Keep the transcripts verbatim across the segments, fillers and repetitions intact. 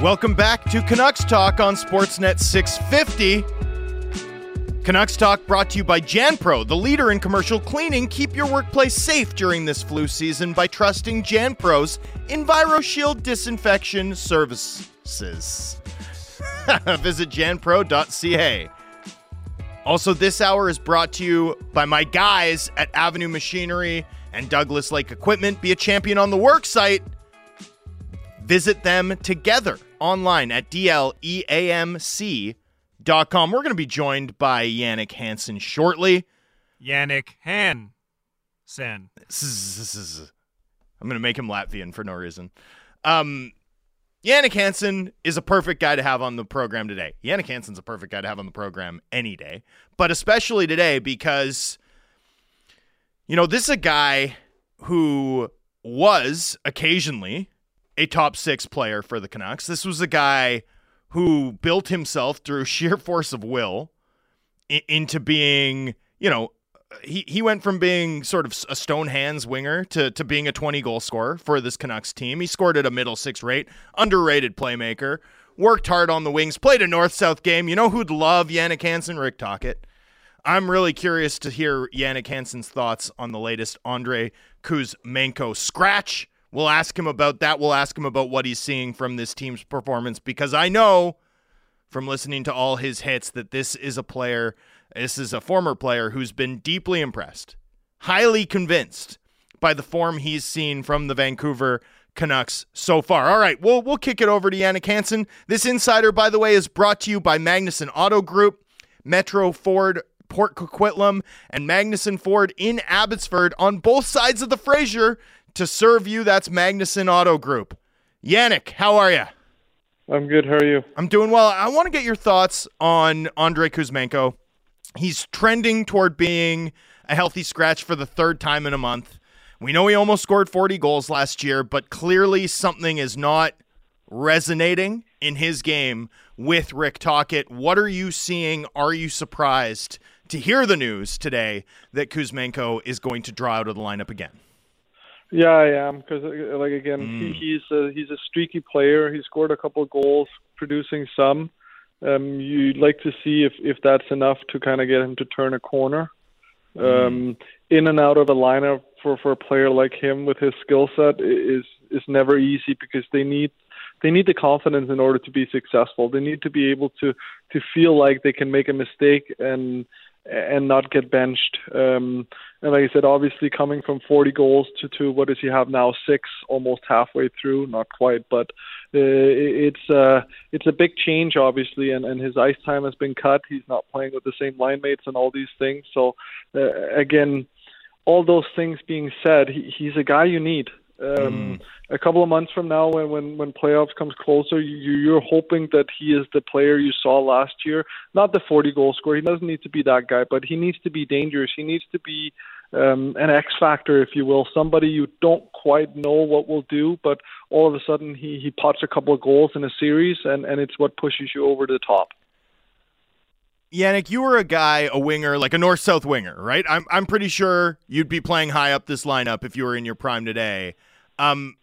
Welcome back to Canucks Talk on Sportsnet six fifty. Canucks Talk brought to you by JanPro, the leader in commercial cleaning. Keep your workplace safe during this flu season by trusting JanPro's EnviroShield disinfection services. Visit janpro dot c a. Also, this hour is brought to you by my guys at Avenue Machinery and Douglas Lake Equipment. Be a champion on the work site. Visit them together online at D L E A M C dot com. We're going to be joined by Jannik Hansen shortly. Jannik Hansen. I'm going to make him Latvian for no reason. Um, Jannik Hansen is a perfect guy to have on the program today. Jannik Hansen's a perfect guy to have on the program any day, but especially today because, you know, this is a guy who was occasionally a top six player for the Canucks. This was a guy who built himself through sheer force of will into being, you know, he, he went from being sort of a stone hands winger to, to being a twenty goal scorer for this Canucks team. He scored at a middle six rate, underrated playmaker, worked hard on the wings, played a north-south game. You know who'd love Jannik Hansen? Rick Tocchet. I'm really curious to hear Jannik Hansen's thoughts on the latest Andrei Kuzmenko scratch. We'll ask him about that. We'll ask him about what he's seeing from this team's performance, because I know from listening to all his hits that this is a player, this is a former player who's been deeply impressed, highly convinced by the form he's seen from the Vancouver Canucks so far. All right, we'll we'll kick it over to Jannik Hansen. This insider, by the way, is brought to you by Magnussen Auto Group, Metro Ford, Port Coquitlam, and Magnussen Ford in Abbotsford on both sides of the Fraser. To serve you, that's Magnussen Auto Group. Jannik, how are you? I'm good. How are you? I'm doing well. I want to get your thoughts on Andrei Kuzmenko. He's trending toward being a healthy scratch for the third time in a month. We know he almost scored forty goals last year, but clearly something is not resonating in his game with Rick Tocchet. What are you seeing? Are you surprised to hear the news today that Kuzmenko is going to draw out of the lineup again? Yeah, I am, because, like, again, mm. he, he's a, he's a streaky player. He scored a couple of goals, producing some. Um, you'd like to see if, if that's enough to kind of get him to turn a corner. Um, mm. In and out of the lineup for, for a player like him with his skill set is is never easy, because they need they need the confidence in order to be successful. They need to be able to, to feel like they can make a mistake and and not get benched. Um, and like I said, obviously coming from forty goals to, to what does he have now, six, almost halfway through, not quite, but uh, it's, uh, it's a big change, obviously, and, and his ice time has been cut. He's not playing with the same line mates and all these things. So, uh, again, all those things being said, he, he's a guy you need. Um, mm. A couple of months from now, when when, when playoffs comes closer, you, you're hoping that he is the player you saw last year. Not the forty-goal scorer. He doesn't need to be that guy, but he needs to be dangerous. He needs to be um, an X factor, if you will, somebody you don't quite know what will do, but all of a sudden he, he pots a couple of goals in a series, and, and it's what pushes you over the top. Jannik, you were a guy, a winger, like a north-south winger, right? I'm I'm pretty sure you'd be playing high up this lineup if you were in your prime today. Um,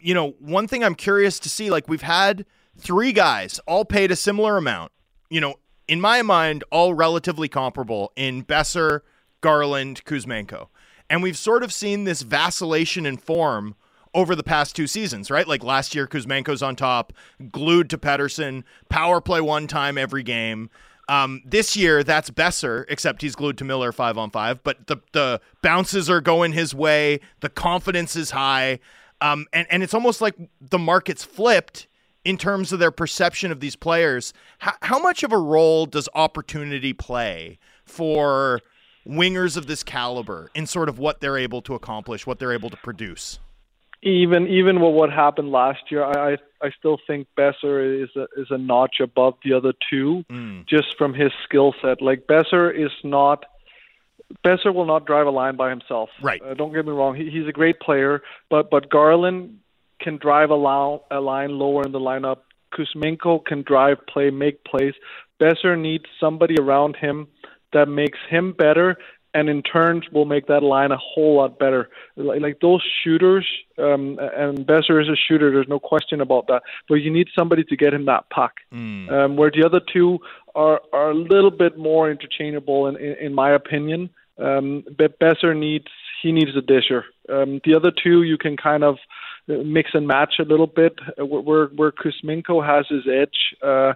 you know, one thing I'm curious to see, like, we've had three guys all paid a similar amount, you know, in my mind, all relatively comparable in Besser, Garland, Kuzmenko. And we've sort of seen this vacillation in form over the past two seasons, right? Like last year, Kuzmenko's on top, glued to Pettersson, power play one time every game. Um, this year, that's Besser, except he's glued to Miller five on five, but the the bounces are going his way. The confidence is high. Um, and, and it's almost like the market's flipped in terms of their perception of these players. H- how much of a role does opportunity play for wingers of this caliber in sort of what they're able to accomplish, what they're able to produce? Even even with what happened last year, I I still think Besser is a, is a notch above the other two, mm. just from his skill set. Like Besser is not Besser will not drive a line by himself. Right. Uh, don't get me wrong. He, he's a great player, but but Garland can drive a, lo- a line lower in the lineup. Kuzmenko can drive, play, make plays. Besser needs somebody around him that makes him better, and in turn will make that line a whole lot better. Like, like those shooters, um, and Besser is a shooter, there's no question about that, but you need somebody to get him that puck. Mm. Um, where the other two are, are a little bit more interchangeable, in, in, in my opinion. Um, but Besser needs, he needs a disher. Um, the other two you can kind of mix and match a little bit. Where, where Kuzmenko has his edge uh,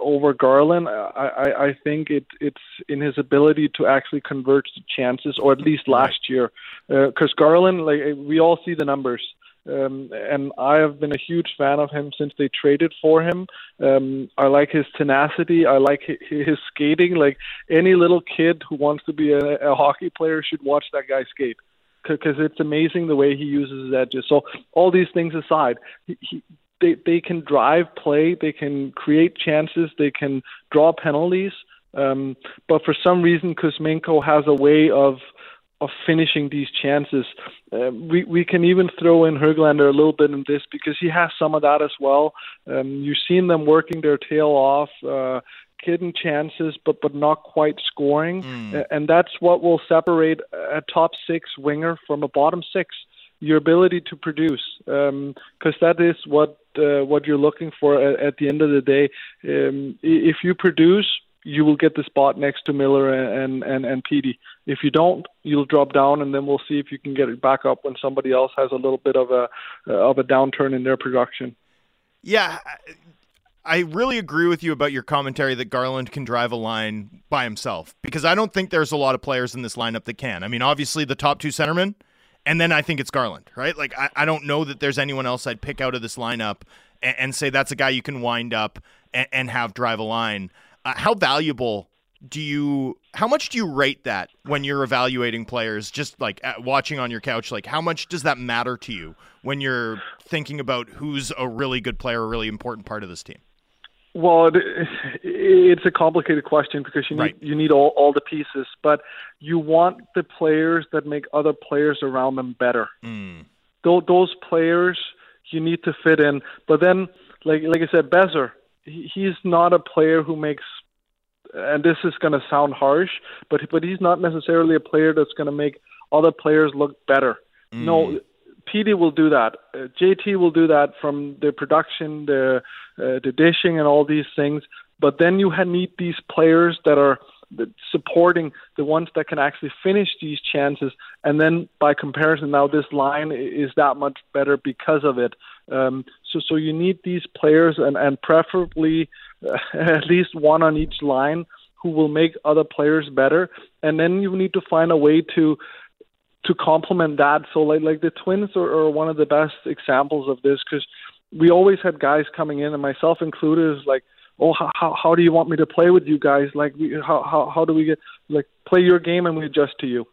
over Garland, I, I, I think it, it's in his ability to actually convert the chances, or at least last year. Because uh, Garland, like we all see the numbers. Um, and I have been a huge fan of him since they traded for him. Um, I like his tenacity. I like his, his skating. Like any little kid who wants to be a, a hockey player should watch that guy skate, because it's amazing the way he uses his edges. So all these things aside, he, he, they, they can drive play. They can create chances. They can draw penalties. Um, but for some reason, Kuzmenko has a way of of finishing these chances. Uh, we, we can even throw in Höglander a little bit in this, because he has some of that as well. Um, you've seen them working their tail off, uh, hidden chances, but, but not quite scoring. Mm. And that's what will separate a top six winger from a bottom six, your ability to produce. Um, 'cause that is what, uh, what you're looking for at, at the end of the day. Um, if you produce, you will get the spot next to Miller and, and, and Petey. If you don't, you'll drop down, and then we'll see if you can get it back up when somebody else has a little bit of a uh, of a downturn in their production. Yeah, I really agree with you about your commentary that Garland can drive a line by himself, because I don't think there's a lot of players in this lineup that can. I mean, obviously the top two centermen, and then I think it's Garland, right? Like, I, I don't know that there's anyone else I'd pick out of this lineup and, and say that's a guy you can wind up and, and have drive a line. Uh, how valuable do you, how much do you rate that when you're evaluating players, just like at, watching on your couch? Like, how much does that matter to you when you're thinking about who's a really good player, a really important part of this team? Well, it, it's a complicated question, because you need, right. you need all, all the pieces, but you want the players that make other players around them better. Mm. Th- those players you need to fit in. But then, like, like I said, Besser, he's not a player who makes, and this is going to sound harsh, but but he's not necessarily a player that's going to make other players look better. Mm. No, Petey will do that. Uh, J T will do that from the production, the uh, the dishing, and all these things. But then you ha- need these players that are supporting, the ones that can actually finish these chances. And then by comparison, now this line is that much better because of it. Um, so, so you need these players, and, and preferably uh, at least one on each line who will make other players better. And then you need to find a way to to complement that. So, like like the Twins are, are one of the best examples of this, because we always had guys coming in, and myself included, is like, oh, how, how how do you want me to play with you guys? Like, we, how how how do we get like play your game and we adjust to you?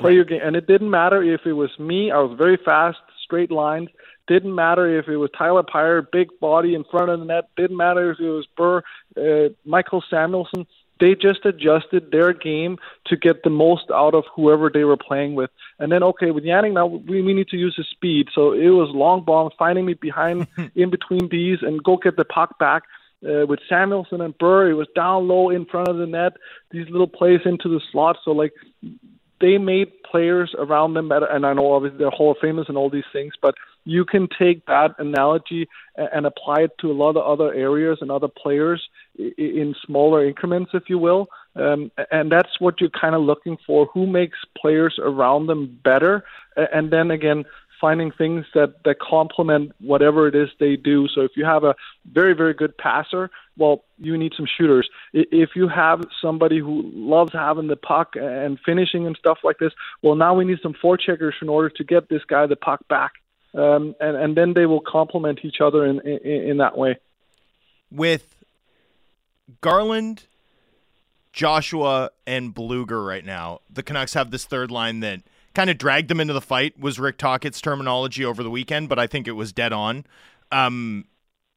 Play your game, and it didn't matter if it was me. I was very fast, straight lines. Didn't matter if it was Tyler Pyre, big body in front of the net. Didn't matter if it was Burr, uh, Michael Samuelson. They just adjusted their game to get the most out of whoever they were playing with. And then, okay, with Jannik now, we, we need to use his speed. So it was long bombs, finding me behind, in between these, and go get the puck back. Uh, with Samuelson and Burr, it was down low in front of the net, these little plays into the slot. So, like, they made players around them better. And I know, obviously, they're Hall of Famers and all these things, but you can take that analogy and apply it to a lot of other areas and other players in smaller increments, if you will. Um, and that's what you're kind of looking for, who makes players around them better. And then, again, finding things that, that complement whatever it is they do. So if you have a very, very good passer, well, you need some shooters. If you have somebody who loves having the puck and finishing and stuff like this, well, now we need some forecheckers in order to get this guy the puck back. Um, and, and then they will complement each other in, in, in that way. With Garland, Joshua, and Blueger right now, the Canucks have this third line that kind of dragged them into the fight, was Rick Tocchet's terminology over the weekend, but I think it was dead on. Um,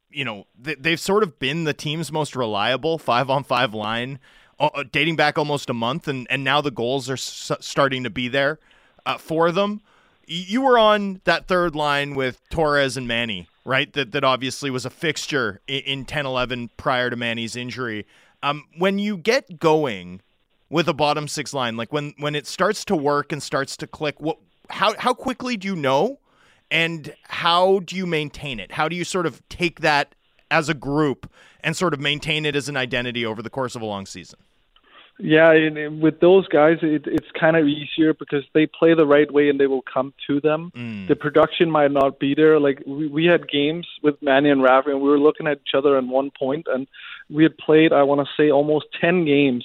you know, th- they've sort of been the team's most reliable five-on-five line uh, dating back almost a month, and, and now the goals are s- starting to be there uh, for them. You were on that third line with Torres and Manny, right? That that obviously was a fixture in ten eleven prior to Manny's injury. Um, when you get going with a bottom six line, like when, when it starts to work and starts to click, what how how quickly do you know, and how do you maintain it? How do you sort of take that as a group and sort of maintain it as an identity over the course of a long season? Yeah, and with those guys, it, it's kind of easier because they play the right way and they will come to them. Mm. The production might not be there. Like, we, we had games with Manny and Rafi, and we were looking at each other at one point, and we had played, I want to say, almost ten games.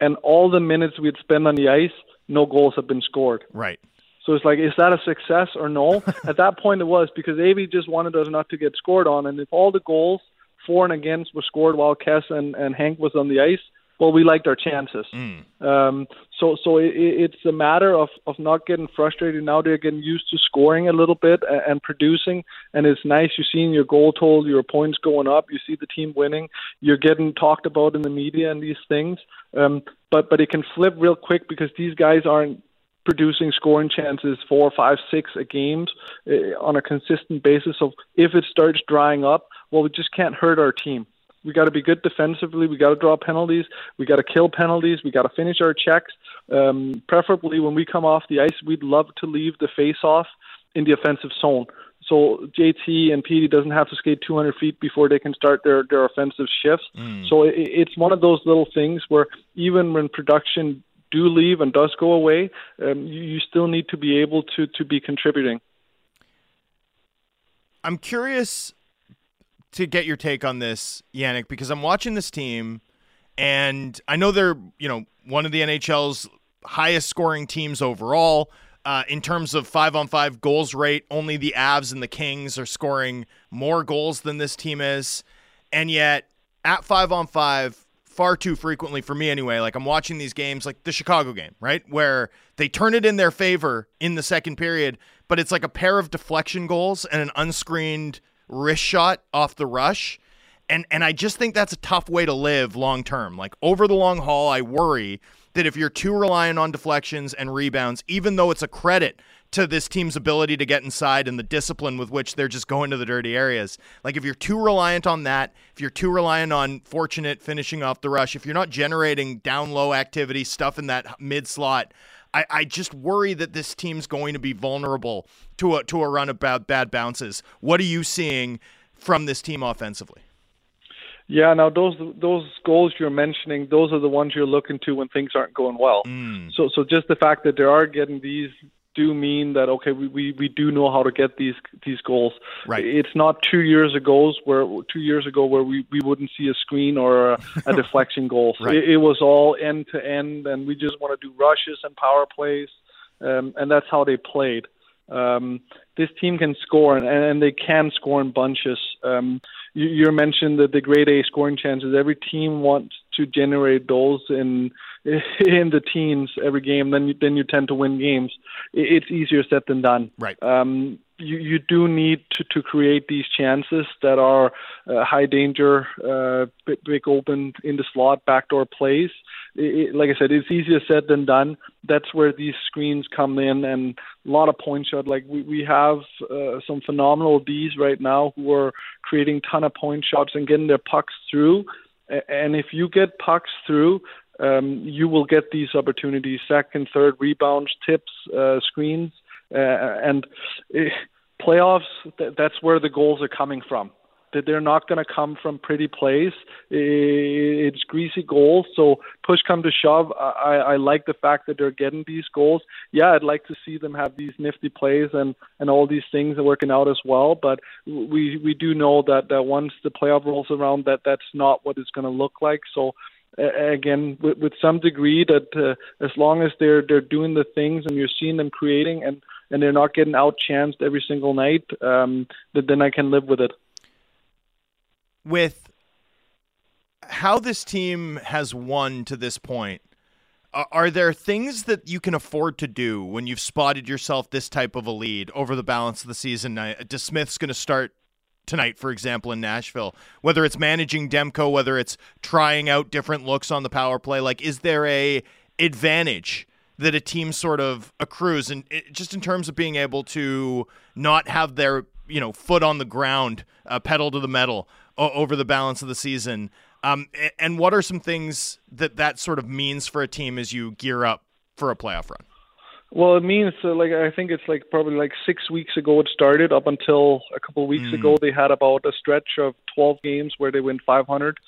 And all the minutes we'd spend on the ice, no goals have been scored. Right. So it's like, is that a success or no? At that point, it was, because A B just wanted us not to get scored on. And if all the goals, for and against, were scored while Cass and, and Hank was on the ice, well, we liked our chances. Mm. Um, so so it, it's a matter of, of not getting frustrated. Now they're getting used to scoring a little bit and, and producing, and it's nice. You're seeing your goal total, your points going up. You see the team winning. You're getting talked about in the media and these things. Um, but, but it can flip real quick because these guys aren't producing scoring chances four, five, six a game uh, on a consistent basis. So if it starts drying up, well, we just can't hurt our team. We got to be good defensively. We got to draw penalties. We got to kill penalties. We got to finish our checks. Um, preferably, when we come off the ice, we'd love to leave the face-off in the offensive zone, so J T and Petey doesn't have to skate two hundred feet before they can start their, their offensive shifts. Mm. So it, it's one of those little things where even when production do leave and does go away, um, you, you still need to be able to to be contributing. I'm curious to get your take on this, Jannik, because I'm watching this team and I know they're, you know, one of the N H L's highest scoring teams overall uh, in terms of five on five goals rate. Only the Avs and the Kings are scoring more goals than this team is. And yet at five on five, far too frequently for me anyway, like I'm watching these games like the Chicago game, right? Where they turn it in their favor in the second period, but it's like a pair of deflection goals and an unscreened wrist shot off the rush. And and I just think that's a tough way to live long term. Like over the long haul, I worry that if you're too reliant on deflections and rebounds, even though it's a credit to this team's ability to get inside and the discipline with which they're just going to the dirty areas. Like if you're too reliant on that, if you're too reliant on fortunate finishing off the rush, if you're not generating down low activity, stuff in that mid slot, I, I just worry that this team's going to be vulnerable to a, to a run of bad, bad bounces. What are you seeing from this team offensively? Yeah, now those those goals you're mentioning, those are the ones you're looking to when things aren't going well. Mm. So so just the fact that they are getting these do mean that, okay, we, we, we do know how to get these these goals. Right. It's not two years ago where two years ago where we, we wouldn't see a screen or a, a deflection goal. Right. It, it was all end to end, and we just want to do rushes and power plays, um, and that's how they played. Um, this team can score, and, and they can score in bunches. Um, you, you mentioned that the grade A scoring chances, every team wants to generate those in in the teens every game, then you, then you tend to win games. It's easier said than done. Right. Um, you, you do need to, to create these chances that are uh, high danger, uh, big, big open in the slot, backdoor plays. It, it, like I said, it's easier said than done. That's where these screens come in, and a lot of point shot. Like we, we have uh, some phenomenal Ds right now who are creating a ton of point shots and getting their pucks through. And if you get pucks through, um, you will get these opportunities, second, third, rebounds, tips, uh, screens. Uh, and uh, playoffs, th- that's where the goals are coming from. They're not going to come from pretty plays. It's greasy goals. So push come to shove, I, I like the fact that they're getting these goals. Yeah, I'd like to see them have these nifty plays and, and all these things are working out as well. But we we do know that, that once the playoff rolls around, that that's not what it's going to look like. So uh, again, with, with some degree, that uh, as long as they're they're doing the things and you're seeing them creating and, and they're not getting outchanced every single night, um, that then I can live with it. With how this team has won to this point, are there things that you can afford to do when you've spotted yourself this type of a lead over the balance of the season? DeSmith's going to start tonight, for example, in Nashville, whether it's managing Demko, whether it's trying out different looks on the power play? Like, is there a advantage that a team sort of accrues, and it, just in terms of being able to not have their, you know, foot on the ground, uh, pedal to the metal o- over the balance of the season? Um, and what are some things that that sort of means for a team as you gear up for a playoff run? Well, it means uh, like I think it's like probably like six weeks ago it started. Up until a couple of weeks mm. ago, they had about a stretch of twelve games where they win five hundred,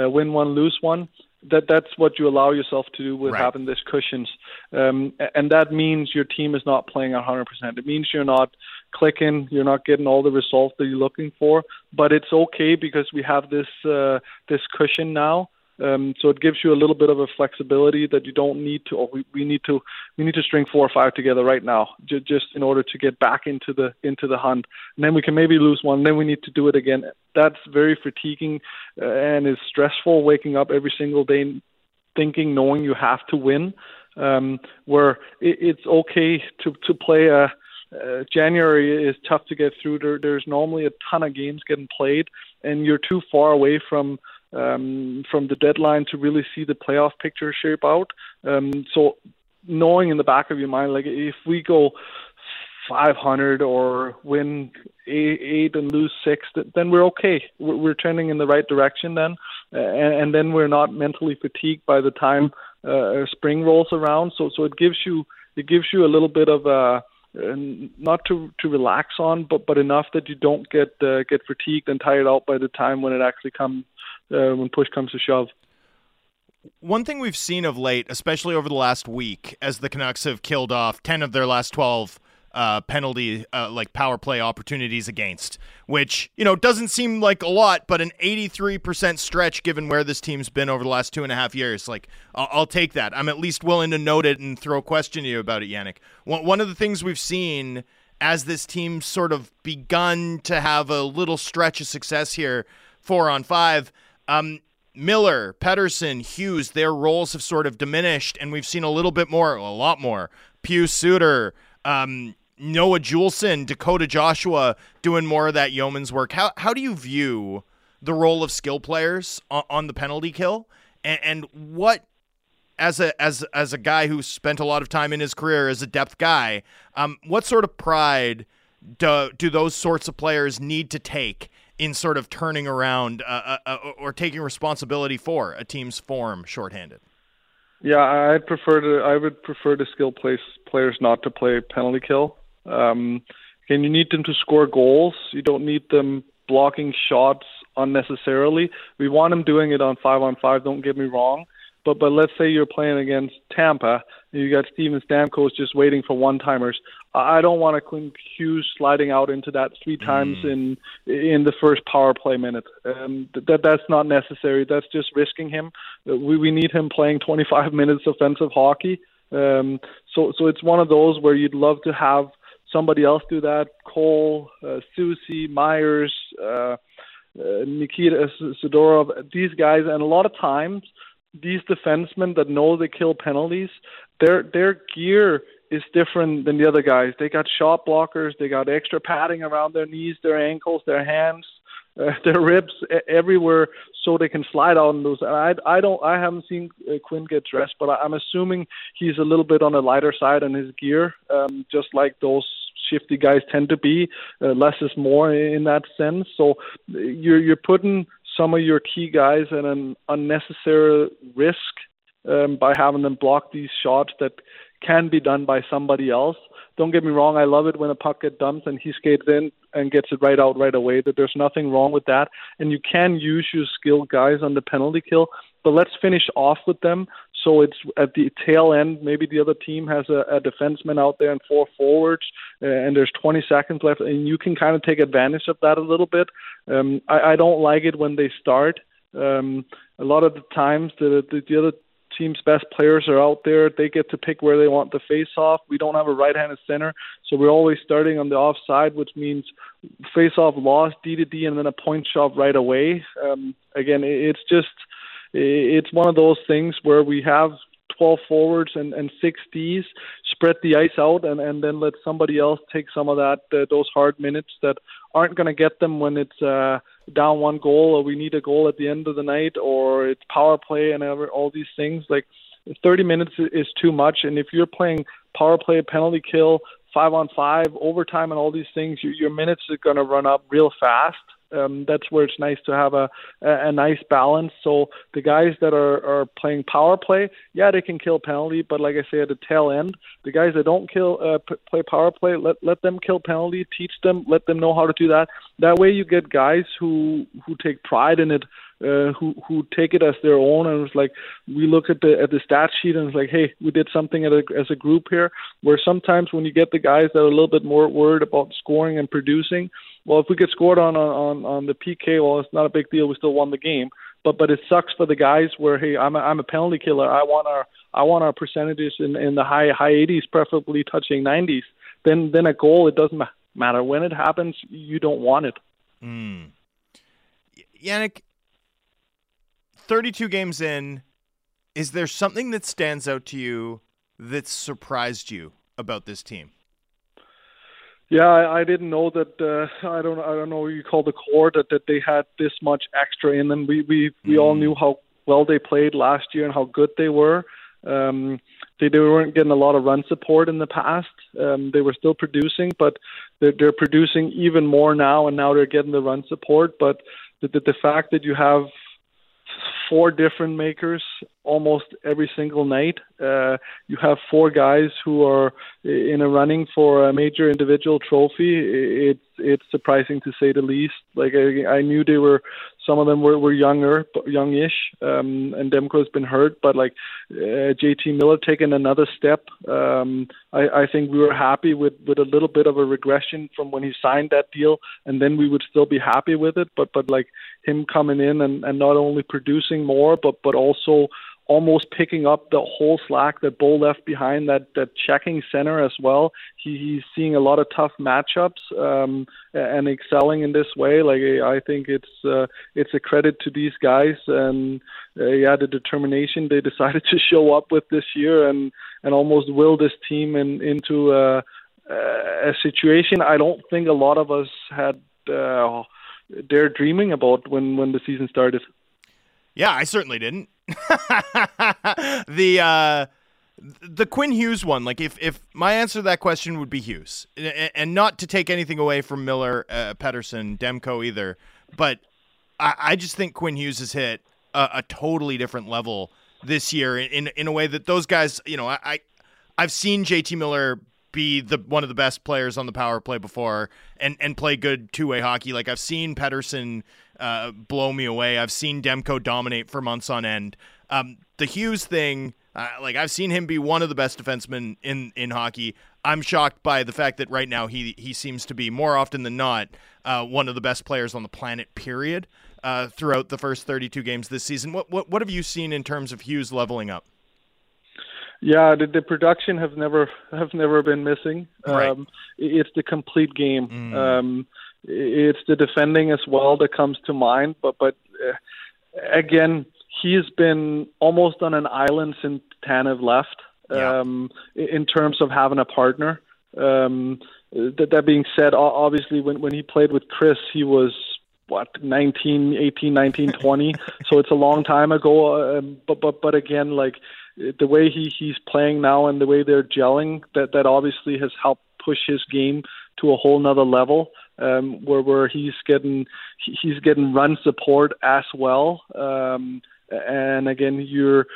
uh, win one, lose one. That that's what you allow yourself to do with right. having these cushions, um, and that means your team is not playing one hundred percent. It means you're not clicking, you're not getting all the results that you're looking for. But it's okay because we have this uh, this cushion now. Um, so it gives you a little bit of a flexibility that you don't need to. Or we, we need to. We need to string four or five together right now, j- just in order to get back into the into the hunt. And then we can maybe lose one. Then we need to do it again. That's very fatiguing, uh, and it's stressful. Waking up every single day, thinking, knowing you have to win. Um, where it, it's okay to to play a. Uh, January is tough to get through. There, there's normally a ton of games getting played, and you're too far away from. Um, from the deadline to really see the playoff picture shape out. Um, so knowing in the back of your mind, like if we go five hundred or win eight, eight and lose six, then we're okay. We're, we're trending in the right direction then. Uh, and, and then we're not mentally fatigued by the time uh, spring rolls around. So, so it gives you, it gives you a little bit of a, and not to, to relax on, but, but enough that you don't get uh, get fatigued and tired out by the time when it actually comes, uh, when push comes to shove. One thing we've seen of late, especially over the last week, as the Canucks have killed off ten of their last twelve uh, penalty, uh, like power play opportunities against, which, you know, doesn't seem like a lot, but an eighty-three percent stretch given where this team's been over the last two and a half years. Like, I'll, I'll take that. I'm at least willing to note it and throw a question to you about it, Jannik. One, one of the things we've seen as this team's sort of begun to have a little stretch of success here, four on five, um, Miller, Pettersson, Hughes, their roles have sort of diminished, and we've seen a little bit more, a lot more, Pugh, Suter, um, Noah Juleson, Dakota Joshua doing more of that yeoman's work. How how do you view the role of skill players on, on the penalty kill? And, and what, as a as as a guy who spent a lot of time in his career as a depth guy, um, what sort of pride do, do those sorts of players need to take in sort of turning around uh, uh, or taking responsibility for a team's form shorthanded? Yeah, I'd prefer to. I would prefer to skill place players not to play penalty kill. Um, and you need them to score goals. You don't need them blocking shots unnecessarily. We want them doing it on five on five. Don't get me wrong, but but let's say you're playing against Tampa. And you got Steven Stamkos just waiting for one timers. I don't want a Quinn Hughes sliding out into that three times mm. in in the first power play minute. Um, that that's not necessary. That's just risking him. We we need him playing twenty-five minutes offensive hockey. Um, so so it's one of those where you'd love to have somebody else do that. Cole, uh, Susie, Myers, uh, uh, Nikita Sidorov. These guys, and a lot of times these defensemen that know they kill penalties, their their gear is different than the other guys. They got shot blockers, they got extra padding around their knees, their ankles, their hands, uh, their ribs, everywhere, so they can slide out on those. And I, I don't, I haven't seen uh, Quinn get dressed, but I, I'm assuming he's a little bit on the lighter side on his gear, um, just like those shifty guys tend to be. Uh, less is more in that sense. So you're you're putting some of your key guys at an unnecessary risk um, by having them block these shots that can be done by somebody else. Don't get me wrong, I love it when a puck gets dumped and he skates in and gets it right out right away. That there's nothing wrong with that, and you can use your skilled guys on the penalty kill. But let's finish off with them. So it's at the tail end. Maybe the other team has a, a defenseman out there and four forwards, uh, and there's twenty seconds left, and you can kind of take advantage of that a little bit. Um, I, I don't like it when they start. Um, a lot of the times, the the, the other team's best players are out there. They get to pick where they want the face-off. We don't have a right-handed center, so we're always starting on the offside, which means face-off loss, D to D, and then a point shot right away. Um, again, it's just it's one of those things where we have twelve forwards and, and six Ds, spread the ice out, and, and then let somebody else take some of that, uh, those hard minutes that aren't going to get them when it's uh, down one goal, or we need a goal at the end of the night, or it's power play and all these things. Like, thirty minutes is too much, and if you're playing power play, penalty kill, five on five, overtime, and all these things, your, your minutes are going to run up real fast. Um, that's where it's nice to have a, a, a nice balance. So the guys that are, are playing power play, yeah, they can kill penalty, but like I say, at the tail end, the guys that don't kill uh, p- play power play, let let them kill penalty, teach them, let them know how to do that. That way you get guys who, who take pride in it, uh, who who take it as their own, and it's like we look at the at the stat sheet and it's like, hey, we did something at a, as a group here. Where sometimes when you get the guys that are a little bit more worried about scoring and producing, well, if we get scored on on, on the P K, well, it's not a big deal. We still won the game. But but it sucks for the guys where, hey, I'm a, I'm a penalty killer. I want our I want our percentages in, in the high high eighties, preferably touching nineties. Then then a goal, it doesn't matter when it happens. You don't want it. Mm. Jannik, thirty-two games in, is there something that stands out to you that surprised you about this team? Yeah, I, I didn't know that. Uh, I don't. I don't know what you call the core that, that they had this much extra in them. We we we mm. all knew how well they played last year and how good they were. Um, they they weren't getting a lot of run support in the past. Um, they were still producing, but they're, they're producing even more now. And now they're getting the run support. But the the, the fact that you have four different makers almost every single night. Uh, you have four guys who are in a running for a major individual trophy. It's it's surprising to say the least. Like I, I knew they were. Some of them were, were younger, youngish, um, and Demko's been hurt. But like uh, J T Miller taking another step. Um, I, I think we were happy with, with a little bit of a regression from when he signed that deal, and then we would still be happy with it. But but like him coming in and, and not only producing more, but but also almost picking up the whole slack that Bo left behind, that, that checking center as well. He, he's seeing a lot of tough matchups um, and excelling in this way. Like I think it's uh, it's a credit to these guys and uh, yeah, the determination they decided to show up with this year and, and almost will this team in, into a, a situation I don't think a lot of us had uh, dare dreaming about when, when the season started. Yeah, I certainly didn't. the uh, the Quinn Hughes one, like if, if my answer to that question would be Hughes, and, and not to take anything away from Miller, uh, Pettersson, Demko either, but I, I just think Quinn Hughes has hit a, a totally different level this year in in a way that those guys, you know, I, I I've seen J T Miller be the one of the best players on the power play before and, and play good two-way hockey. Like I've seen Pettersson uh, blow me away. I've seen Demko dominate for months on end. Um, the Hughes thing, uh, like I've seen him be one of the best defensemen in, in hockey. I'm shocked by the fact that right now he, he seems to be more often than not uh, one of the best players on the planet, period, uh, throughout the first thirty-two games this season. What, what, what have you seen in terms of Hughes leveling up? Yeah, the, the production have never have never been missing. Um, right. It's the complete game. Mm. Um, it's the defending as well that comes to mind. But but uh, again, he's been almost on an island since Tanev left. Um, yeah. In terms of having a partner. Um, that that being said, obviously when when he played with Chris, he was. What, nineteen, eighteen, nineteen, twenty. So it's a long time ago. Um, but, but, but again, like the way he, he's playing now and the way they're gelling, that, that obviously has helped push his game to a whole nother level, um, where, where he's getting, he, he's getting run support as well. Um, and again, you're,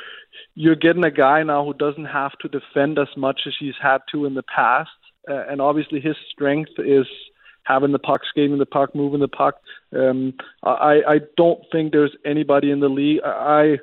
you're getting a guy now who doesn't have to defend as much as he's had to in the past. Uh, and obviously his strength is, having the puck, skating the puck, moving the puck. Um, I, I don't think there's anybody in the league. I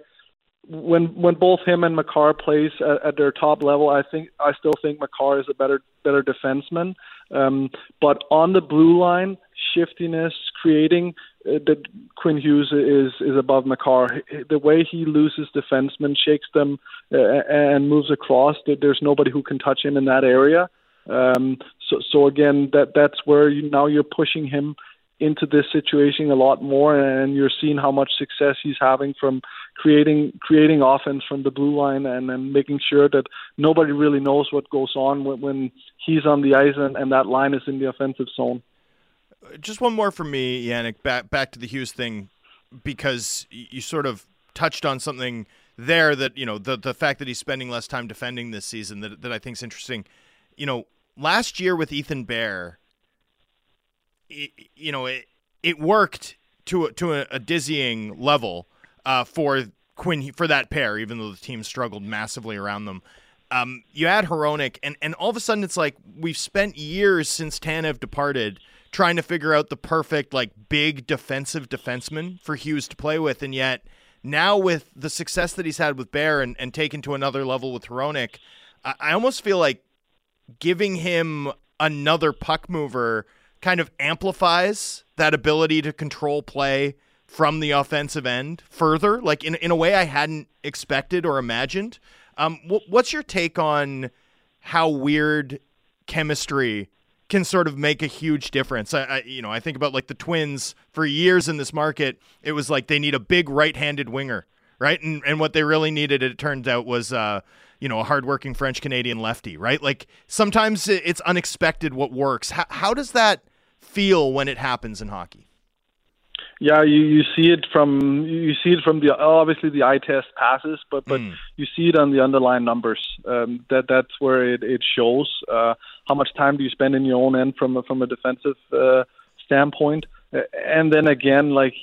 when when both him and Makar plays at, at their top level, I think I still think Makar is a better better defenseman. Um, but on the blue line, shiftiness, creating, uh, that Quinn Hughes is is above Makar. The way he loses defensemen, shakes them, uh, and moves across. There's nobody who can touch him in that area. Um, so, so again, that that's where you, now you're pushing him into this situation a lot more, and you're seeing how much success he's having from creating creating offense from the blue line and, and making sure that nobody really knows what goes on when, when he's on the ice and, and that line is in the offensive zone. Just one more from me, Jannik, back, back to the Hughes thing, because you sort of touched on something there that, you know, the, the fact that he's spending less time defending this season that, that I think is interesting. You know, last year with Ethan Bear, it, you know, it, it worked to a, to a, a dizzying level uh, for Quinn, for that pair, even though the team struggled massively around them. Um, you add Hronek, and, and all of a sudden it's like we've spent years since Tanev departed trying to figure out the perfect, like, big defensive defenseman for Hughes to play with, and yet now with the success that he's had with Bear and, and taken to another level with Hironic, I, I almost feel like giving him another puck mover kind of amplifies that ability to control play from the offensive end further, like in, in a way I hadn't expected or imagined. Um, wh- what's your take on how weird chemistry can sort of make a huge difference? I, I, you know, I think about like the Twins for years in this market. It was like they need a big right-handed winger, right? And and what they really needed, it turned out, was uh, you know, a hardworking French Canadian lefty, right? Like sometimes it's unexpected what works. How how does that feel when it happens in hockey? Yeah, you, you see it from you see it from the obviously the eye test passes, but but mm. you see it on the underlying numbers. Um, that that's where it it shows. Uh, how much time do you spend in your own end from a, from a defensive uh, standpoint? And then again, like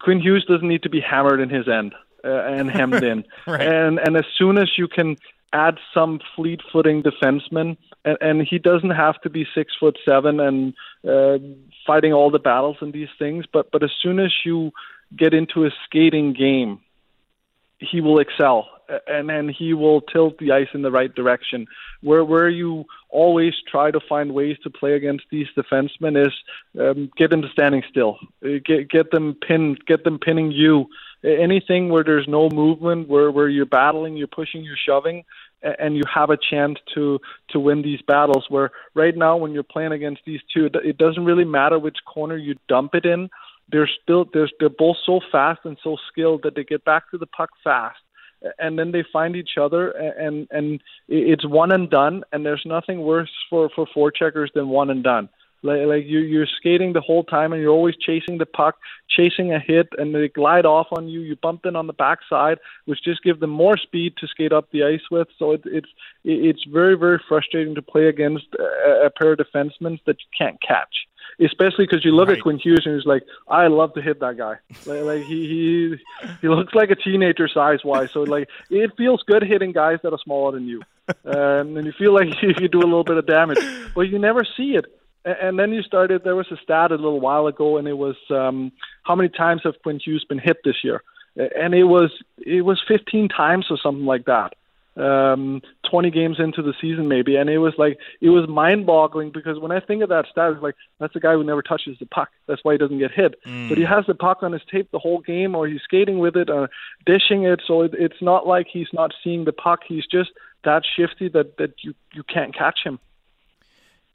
Quinn Hughes doesn't need to be hammered in his end uh, and hemmed in. Right. And and as soon as you can add some fleet footing defenseman, and, and he doesn't have to be six foot seven and uh, fighting all the battles and these things, but but as soon as you get into a skating game, he will excel, and then he will tilt the ice in the right direction. Where where you always try to find ways to play against these defensemen is um, get them to standing still, get get them pinned, get them pinning you. Anything where there's no movement, where, where you're battling, you're pushing, you're shoving, and you have a chance to, to win these battles. Where right now, when you're playing against these two, it doesn't really matter which corner you dump it in. They're still they're, they're both so fast and so skilled that they get back to the puck fast, and then they find each other, and and it's one and done. And there's nothing worse for for forecheckers than one and done. Like, like you, you're skating the whole time, and you're always chasing the puck, chasing a hit, and they glide off on you. You bump in on the backside, which just gives them more speed to skate up the ice with. So it, it's it's very, very frustrating to play against a, a pair of defensemen that you can't catch, especially because you look right. at Quinn Hughes and he's like, I love to hit that guy. Like, like he, he he looks like a teenager size-wise. So like it feels good hitting guys that are smaller than you. Um, and you feel like you, you do a little bit of damage. But you never see it. And then you started, there was a stat a little while ago, and it was um, how many times have Quinn Hughes been hit this year? And it was it was fifteen times or something like that, um, twenty games into the season maybe. And it was like, it was mind-boggling, because when I think of that stat, it's like, that's a guy who never touches the puck. That's why he doesn't get hit. Mm. But he has the puck on his tape the whole game, or he's skating with it or dishing it. So it, it's not like he's not seeing the puck. He's just that shifty that, that you, you can't catch him.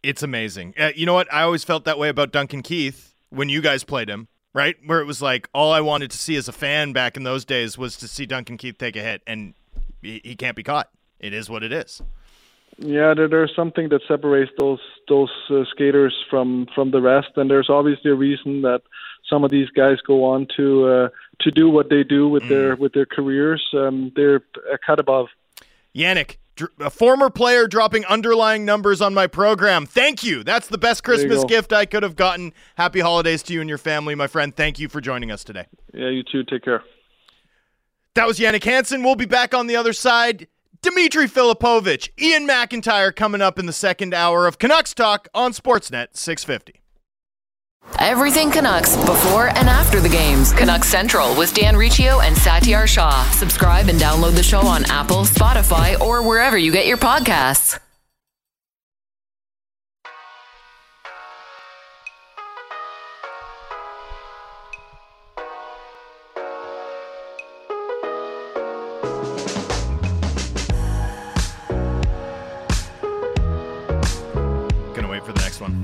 It's amazing. Uh, you know what? I always felt that way about Duncan Keith when you guys played him, right? Where it was like, all I wanted to see as a fan back in those days was to see Duncan Keith take a hit, and he, he can't be caught. It is what it is. Yeah, there, there's something that separates those those uh, skaters from, from the rest, and there's obviously a reason that some of these guys go on to uh, to do what they do with mm. their with their careers. Um, they're a cut above. Jannik, a former player dropping underlying numbers on my program. Thank you. That's the best Christmas gift I could have gotten. Happy holidays to you and your family, my friend. Thank you for joining us today. Yeah, you too. Take care. That was Jannik Hansen. We'll be back on the other side. Dimitri Filipovic, Ian MacIntyre coming up in the second hour of Canucks Talk on Sportsnet six fifty. Everything Canucks before and after the games. Canucks Central with Dan Riccio and Satyar Shah. Subscribe and download the show on Apple, Spotify, or wherever you get your podcasts. Gonna wait for the next one.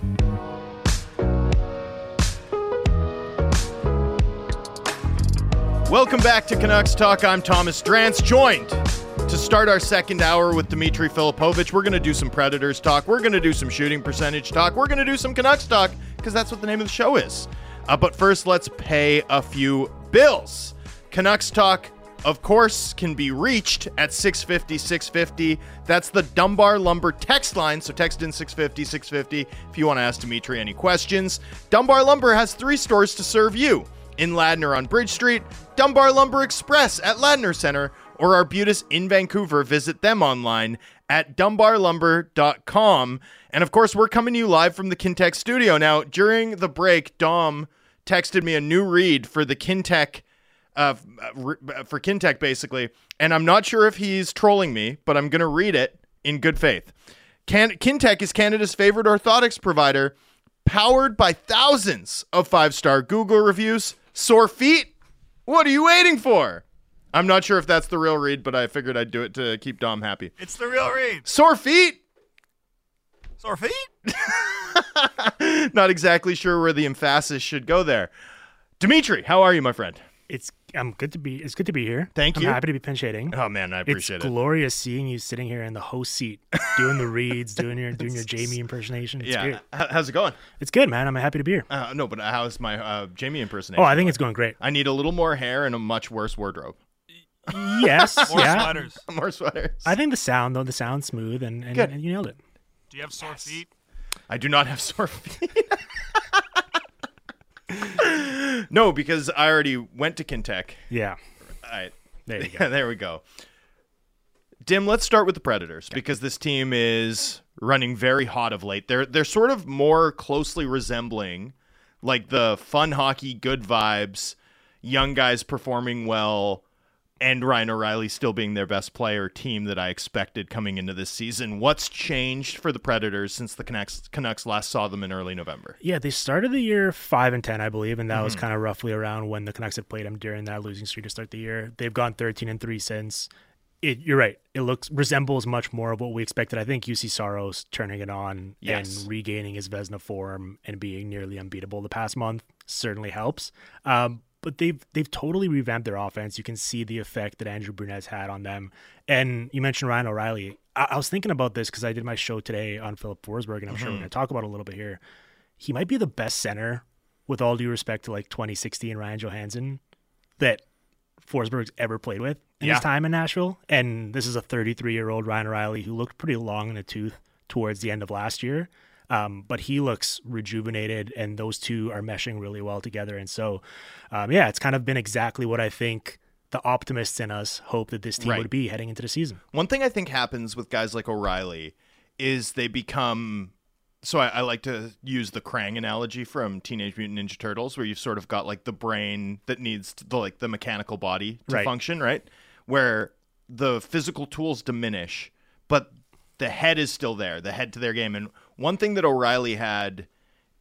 Welcome back to Canucks Talk. I'm Thomas Drance, joined to start our second hour with Dimitri Filipovic. We're going to do some Predators talk. We're going to do some shooting percentage talk. We're going to do some Canucks talk because that's what the name of the show is. Uh, but first, let's pay a few bills. Canucks Talk, of course, can be reached at six fifty, six fifty. That's the Dunbar Lumber text line, so text in six fifty, six fifty if you want to ask Dimitri any questions. Dunbar Lumber has three stores to serve you. In Ladner on Bridge Street, Dunbar Lumber Express at Ladner Center, or Arbutus in Vancouver. Visit them online at dunbar lumber dot com. And of course, we're coming to you live from the Kintec studio. Now, during the break, Dom texted me a new read for the Kintec Uh, for Kintec, basically, and I'm not sure if he's trolling me, but I'm going to read it in good faith. Can- Kintec is Canada's favorite orthotics provider, powered by thousands of five-star Google reviews. Sore feet? What are you waiting for? I'm not sure if that's the real read, but I figured I'd do it to keep Dom happy. It's the real read. Sore feet? Sore feet? Not exactly sure where the emphasis should go there. Dimitri, how are you, my friend? It's I'm good to be. It's good to be here. Thank I'm you. I'm happy to be pinch hitting. Oh man, I appreciate it's it. It's glorious seeing you sitting here in the host seat, doing the reads, doing your doing your Jamie impersonation. It's yeah, great. How's it going? It's good, man. I'm happy to be here. Uh, no, but how's my uh, Jamie impersonation? Oh, I think going? It's going great. I need a little more hair and a much worse wardrobe. Yes, more yeah. sweaters, more sweaters. I think the sound though, the sound's smooth, and and, and you nailed it. Do you have sore yes. feet? I do not have sore feet. No, because I already went to Kintec. Yeah. All right. There you go. There we go. Dim, let's start with the Predators okay. because this team is running very hot of late. They're they're sort of more closely resembling like the fun hockey, good vibes, young guys performing well, and Ryan O'Reilly still being their best player team that I expected coming into this season. What's changed for the Predators since the Canucks, Canucks last saw them in early November? Yeah, they started the year five and ten, I believe, and that mm-hmm. was kind of roughly around when the Canucks had played them during that losing streak to start the year. They've gone thirteen and three since. It, you're right. It looks resembles much more of what we expected. I think U C Saros turning it on yes. and regaining his Vezina form and being nearly unbeatable the past month certainly helps. Um, But they've they've totally revamped their offense. You can see the effect that Andrew Brunette's had on them. And you mentioned Ryan O'Reilly. I, I was thinking about this because I did my show today on Philip Forsberg, and I'm mm-hmm. sure we're going to talk about it a little bit here. He might be the best center, with all due respect to like twenty sixteen Ryan Johansson, that Forsberg's ever played with in yeah. his time in Nashville. And this is a thirty-three-year-old Ryan O'Reilly who looked pretty long in the tooth towards the end of last year. Um, but he looks rejuvenated, and those two are meshing really well together. And so, um, yeah, it's kind of been exactly what I think the optimists in us hope that this team right. would be heading into the season. One thing I think happens with guys like O'Reilly is they become – so I, I like to use the Krang analogy from Teenage Mutant Ninja Turtles, where you've sort of got like the brain that needs to, like the mechanical body to right. function, right? Where the physical tools diminish, but the head is still there, the head to their game. And one thing that O'Reilly had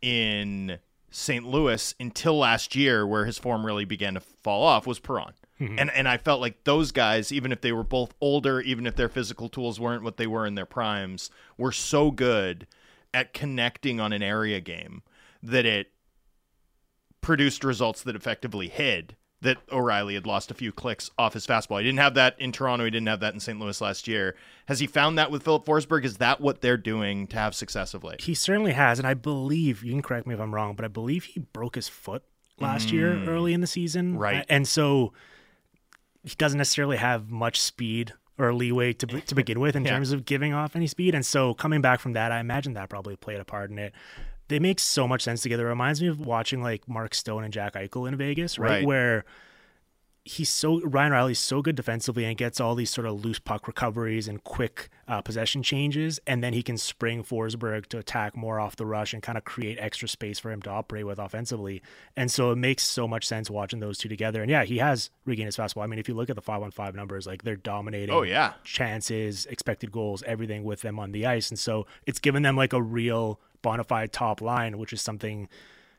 in Saint Louis until last year, where his form really began to fall off, was Perron. Mm-hmm. And and I felt like those guys, even if they were both older, even if their physical tools weren't what they were in their primes, were so good at connecting on an area game that it produced results that effectively hid that O'Reilly had lost a few clicks off his fastball. He didn't have that in Toronto. He didn't have that in Saint Louis last year. Has he found that with Philip Forsberg? Is that what they're doing to have success of late? He certainly has, and I believe, you can correct me if I'm wrong, but I believe he broke his foot last mm. year early in the season. Right. And so he doesn't necessarily have much speed or leeway to to begin with in yeah. terms of giving off any speed. And so coming back from that, I imagine that probably played a part in it. They make so much sense together. It reminds me of watching like Mark Stone and Jack Eichel in Vegas, right? right. Where he's so Ryan O'Reilly's so good defensively and gets all these sort of loose puck recoveries and quick uh, possession changes, and then he can spring Forsberg to attack more off the rush and kind of create extra space for him to operate with offensively. And so it makes so much sense watching those two together. And yeah, he has regained his fastball. I mean, if you look at the five on five numbers, like they're dominating oh, yeah. chances, expected goals, everything with them on the ice. And so it's given them like a real bonafide top line, which is something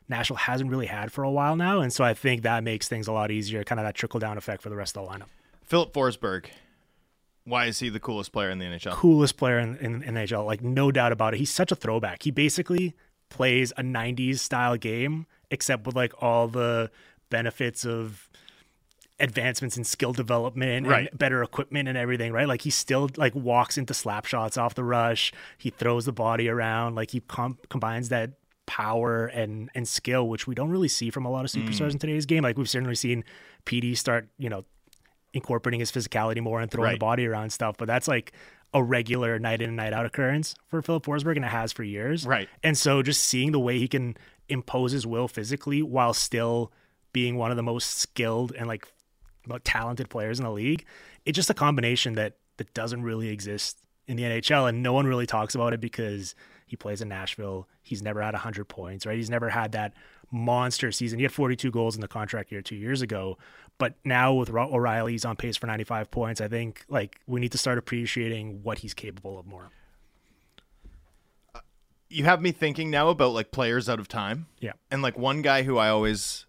Nashville hasn't really had for a while now. And so I think that makes things a lot easier, kind of that trickle-down effect for the rest of the lineup. Philip Forsberg, why is he the coolest player in the N H L? Coolest player in, in, in the N H L, like no doubt about it. He's such a throwback. He basically plays a nineties-style game, except with like all the benefits of advancements in skill development right. and better equipment and everything, right? Like he still like walks into slap shots off the rush. He throws the body around. Like he com- combines that power and and skill, which we don't really see from a lot of superstars mm. in today's game. Like we've certainly seen P D start, you know, incorporating his physicality more and throwing right. the body around and stuff. But that's like a regular night in and night out occurrence for Philip Forsberg, and it has for years. Right. And so just seeing the way he can impose his will physically while still being one of the most skilled and like talented players in the league, it's just a combination that that doesn't really exist in the N H L, and no one really talks about it because he plays in Nashville. He's never had one hundred points, right? He's never had that monster season. He had forty-two goals in the contract year two years ago, but now with O'Reilly, he's on pace for ninety-five points. I think like we need to start appreciating what he's capable of more. You have me thinking now about like players out of time. Yeah. And like one guy who I always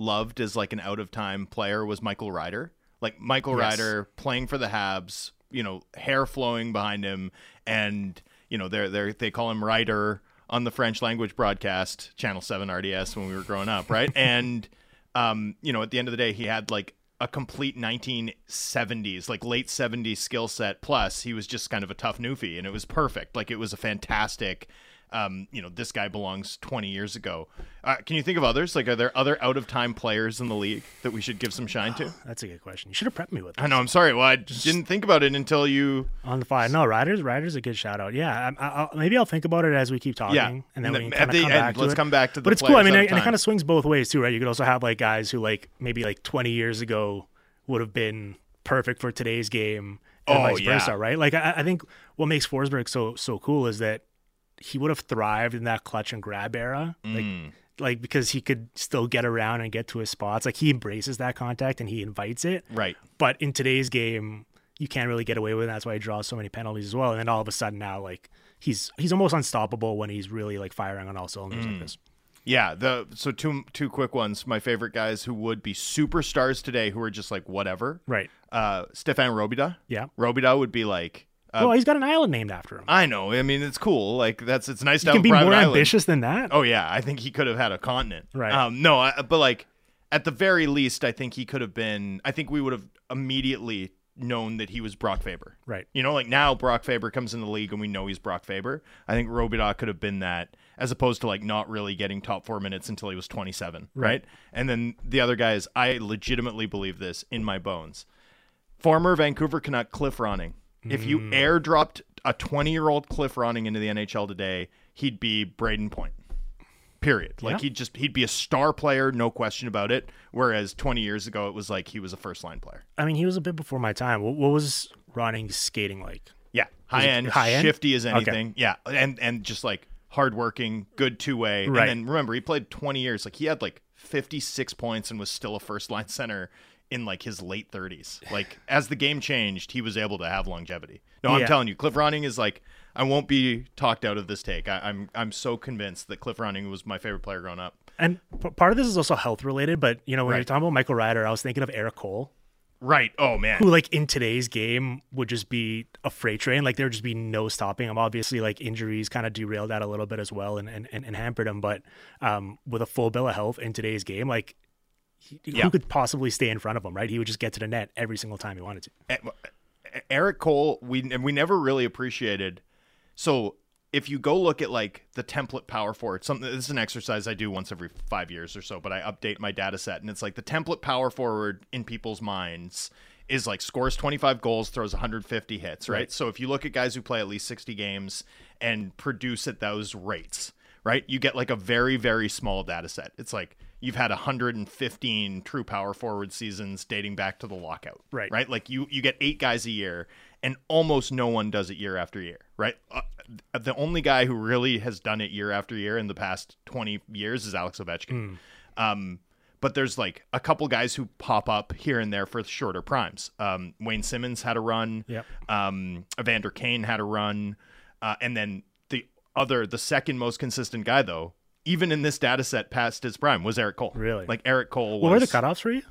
loved as like an out of time player was Michael Rider. Like Michael yes. Rider playing for the Habs, you know, hair flowing behind him, and you know, they're they they call him Rider on the French language broadcast, Channel seven R D S when we were growing up, right? And um, you know, at the end of the day he had like a complete nineteen seventies, like late seventies skill set. Plus he was just kind of a tough newfie and it was perfect. Like it was a fantastic, um, you know, this guy belongs twenty years ago. Uh, can you think of others? Like, are there other out of time players in the league that we should give some shine to? That's a good question. You should have prepped me with that. I know. I'm sorry. Well, I just didn't think about it until you on the fire. No, Riders, Riders, a good shout out. Yeah. I, I'll, maybe I'll think about it as we keep talking. Yeah. And then, and then we can at the come end, back to let's it. come back to the, but it's cool. I mean, and it kind of swings both ways too, right? You could also have like guys who like maybe like twenty years ago would have been perfect for today's game. And oh, vice yeah. versa, right? Like, I, I think what makes Forsberg so, so cool is that he would have thrived in that clutch and grab era. Like, mm. like because he could still get around and get to his spots. Like he embraces that contact and he invites it. Right. But in today's game, you can't really get away with it. That's why he draws so many penalties as well. And then all of a sudden now, like he's, he's almost unstoppable when he's really like firing on all cylinders mm. like this. Yeah. The, so two, two quick ones, my favorite guys who would be superstars today, who are just like, whatever. Right. Uh, Stefan Robida. Yeah. Robida would be like, Uh, well, he's got an island named after him. I know. I mean, it's cool. Like that's it's nice to you have can a be private more island. Ambitious than that. Oh yeah, I think he could have had a continent. Right. Um, no, I, but like at the very least, I think he could have been. I think we would have immediately known that he was Brock Faber. Right. You know, like now Brock Faber comes in the league and we know he's Brock Faber. I think Robida could have been that, as opposed to like not really getting top four minutes until he was twenty-seven. Right. right? And then the other guy is, I legitimately believe this in my bones, former Vancouver Canuck Cliff Ronning. If you airdropped a twenty-year-old Cliff Ronning into the N H L today, he'd be Braden Point, period. Like, yeah. he'd just he'd be a star player, no question about it, whereas twenty years ago, it was like he was a first-line player. I mean, he was a bit before my time. What, what was Ronning's skating like? Yeah, high-end, high shifty as anything. Okay. Yeah, and, and just, like, hardworking, good two-way. Right. And then, remember, he played twenty years. Like, he had, like, fifty-six points and was still a first-line center in like his late thirties. Like as the game changed, he was able to have longevity. No, I'm yeah. telling you, Cliff Ronning is like, I won't be talked out of this take. I, I'm I'm so convinced that Cliff Ronning was my favorite player growing up. And p- part of this is also health related, but you know, when right. you're talking about Michael Rider, I was thinking of Eric Cole. Right. Oh man. Who like in today's game would just be a freight train. Like there would just be no stopping him. Obviously like injuries kind of derailed that a little bit as well and, and, and, and hampered him. But um, with a full bill of health in today's game, like, He, yeah. who could possibly stay in front of him, right? He would just get to the net every single time he wanted to. Eric Cole, we we never really appreciated. So if you go look at like the template power forward, something this is an exercise I do once every five years or so, but I update my data set, and it's like the template power forward in people's minds is like scores twenty-five goals, throws one hundred fifty hits, right? right? So if you look at guys who play at least sixty games and produce at those rates, right? You get like a very, very small data set. It's like you've had one hundred fifteen true power forward seasons dating back to the lockout, right? Right. Like you, you get eight guys a year and almost no one does it year after year, right? Uh, the only guy who really has done it year after year in the past twenty years is Alex Ovechkin. Mm. Um, but there's like a couple guys who pop up here and there for shorter primes. Um, Wayne Simmons had a run. Yep. Um, Evander Kane had a run. Uh, and then the other, the second most consistent guy though, even in this data set past his prime, was Eric Cole. Really? Like Eric Cole was... What were the cutoffs for you?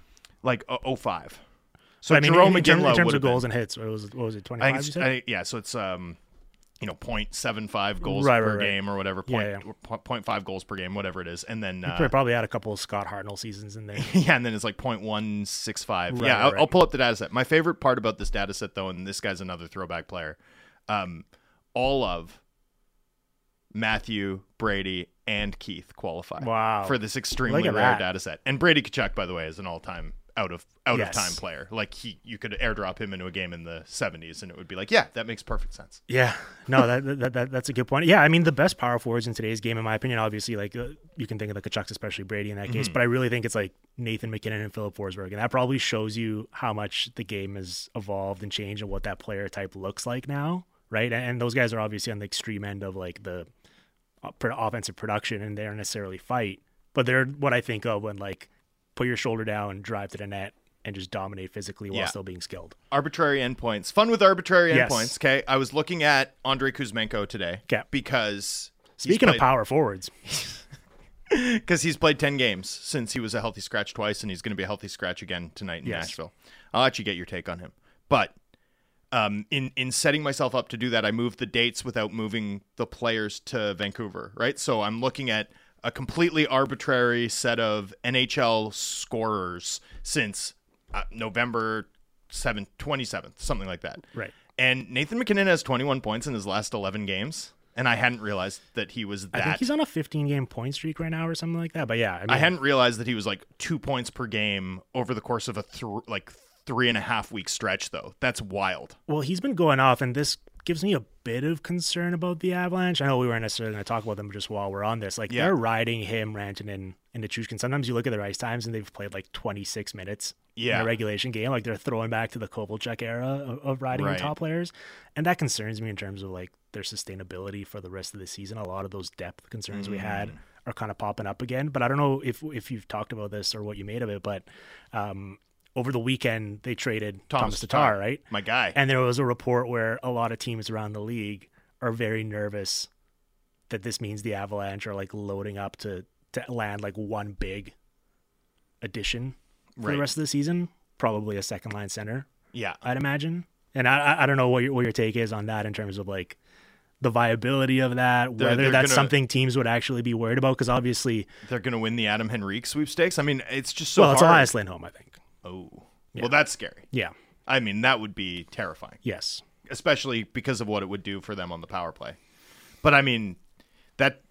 Like uh, oh five. So I mean, Jerome McGinley in, in terms of goals been, and hits, what was, what was it, twenty-five? I think, I think, yeah, so it's um, you know, point seven five goals right, per right, game right. or whatever, point, yeah, yeah. point five goals per game, whatever it is. And then uh, probably had a couple of Scott Hartnell seasons in there. Yeah, and then it's like point one six five. Right, yeah, I'll, right. I'll pull up the data set. My favorite part about this data set, though, and this guy's another throwback player, um, all of Matthew, Brady, and Keith qualify wow. for this extremely rare that. data set. And Brady Tkachuk, by the way, is an all-time out of out yes. of time player. Like he, you could airdrop him into a game in the seventies and it would be like, yeah, that makes perfect sense. Yeah, no, that, that that that's a good point. Yeah, I mean, the best power forwards in today's game, in my opinion, obviously, like uh, you can think of the Kachucks, especially Brady in that case, mm-hmm. but I really think it's like Nathan McKinnon and Philip Forsberg, and that probably shows you how much the game has evolved and changed and what that player type looks like now, right? And, and those guys are obviously on the extreme end of like the offensive production, and they don't necessarily fight, but they're what I think of when like put your shoulder down, drive to the net, and just dominate physically while yeah. still being skilled. Arbitrary endpoints. Fun with arbitrary yes. endpoints, okay? I was looking at Andrei Kuzmenko today yeah. because... Speaking played, of power forwards. Because he's played ten games since he was a healthy scratch twice, and he's going to be a healthy scratch again tonight in yes. Nashville. I'll let you get your take on him. But um, in, in setting myself up to do that, I moved the dates without moving the players to Vancouver, right? So I'm looking at a completely arbitrary set of N H L scorers since uh, November seventh, twenty-seventh, something like that. Right. And Nathan McKinnon has twenty-one points in his last eleven games, and I hadn't realized that he was that. I think he's on a fifteen-game point streak right now or something like that, but yeah. I, mean, I hadn't realized that he was like two points per game over the course of a th- like three and a half week stretch, though. That's wild. Well, he's been going off, and this gives me a bit of concern about the Avalanche. I know we weren't necessarily going to talk about them just while we're on this. Like, yeah. they're riding him, Rantanen, and Nichushkin. Sometimes you look at their ice times, and they've played like twenty-six minutes yeah. in a regulation game. Like, they're throwing back to the Kovalchuk era of, of riding right. the top players. And that concerns me in terms of, like, their sustainability for the rest of the season. A lot of those depth concerns mm-hmm. we had are kind of popping up again. But I don't know if if you've talked about this or what you made of it, but um over the weekend, they traded Tom Tatar, right? My guy. And there was a report where a lot of teams around the league are very nervous that this means the Avalanche are like loading up to, to land like one big addition for right. the rest of the season, probably a second line center. Yeah, I'd imagine. And I I don't know what your what your take is on that in terms of like the viability of that, whether they're, they're that's gonna, something teams would actually be worried about, because obviously they're going to win the Adam Henrique sweepstakes. I mean, it's just so well, hard. It's Elias Lindholm, I think. Oh, yeah. Well, that's scary. Yeah. I mean, that would be terrifying. Yes. Especially because of what it would do for them on the power play. But I mean, that,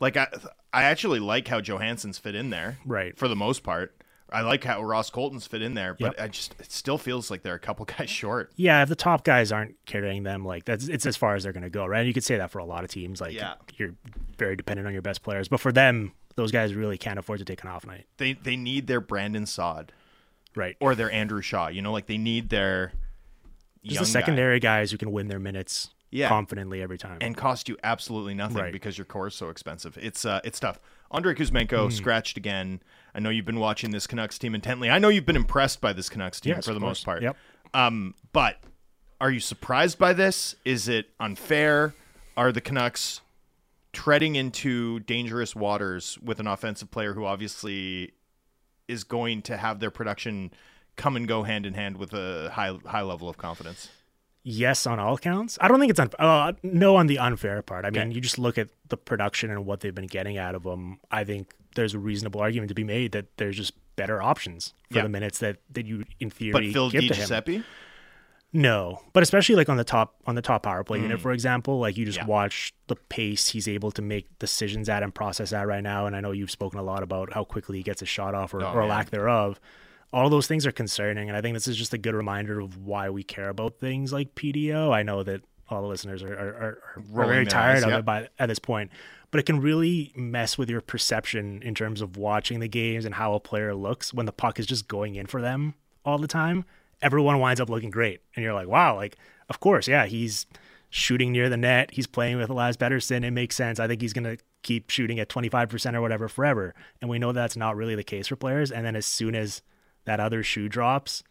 like, I I actually like how Johansson's fit in there. Right. For the most part. I like how Ross Colton's fit in there, but yep. I just, it still feels like they're a couple guys short. Yeah. If the top guys aren't carrying them, like, that's, it's as far as they're going to go, right? You could say that for a lot of teams. Like, yeah. you're very dependent on your best players. But for them, those guys really can't afford to take an off night. They they need their Brandon Saad, right, or their Andrew Shaw. You know, like they need their just young the secondary guy. guys who can win their minutes yeah. confidently every time and cost you absolutely nothing right. because your core is so expensive. It's uh, it's tough. Andrei Kuzmenko mm. scratched again. I know you've been watching this Canucks team intently. I know you've been impressed by this Canucks team yes, for the most part. Yep. Um, but are you surprised by this? Is it unfair? Are the Canucks treading into dangerous waters with an offensive player who obviously is going to have their production come and go hand in hand with a high high level of confidence? Yes, on all counts. I don't think it's unfair. Uh, no, on the unfair part. I mean, okay. you just look at the production and what they've been getting out of them. I think there's a reasonable argument to be made that there's just better options for yeah. the minutes that, that you, in theory, but Phil give DiGiuseppe? To him. No, but especially like on the top on the top power play mm. unit, for example, like you just yeah. watch the pace he's able to make decisions at and process at right now. And I know you've spoken a lot about how quickly he gets a shot off or, oh, or lack thereof. All those things are concerning. And I think this is just a good reminder of why we care about things like P D O. I know that all the listeners are, are, are, are very tired eyes, of yeah. it by, at this point, but it can really mess with your perception in terms of watching the games and how a player looks when the puck is just going in for them all the time. Everyone winds up looking great. And you're like, wow, like, of course, yeah, he's shooting near the net. He's playing with Elias Pettersson. It makes sense. I think he's going to keep shooting at twenty-five percent or whatever forever. And we know that's not really the case for players. And then as soon as that other shoe drops,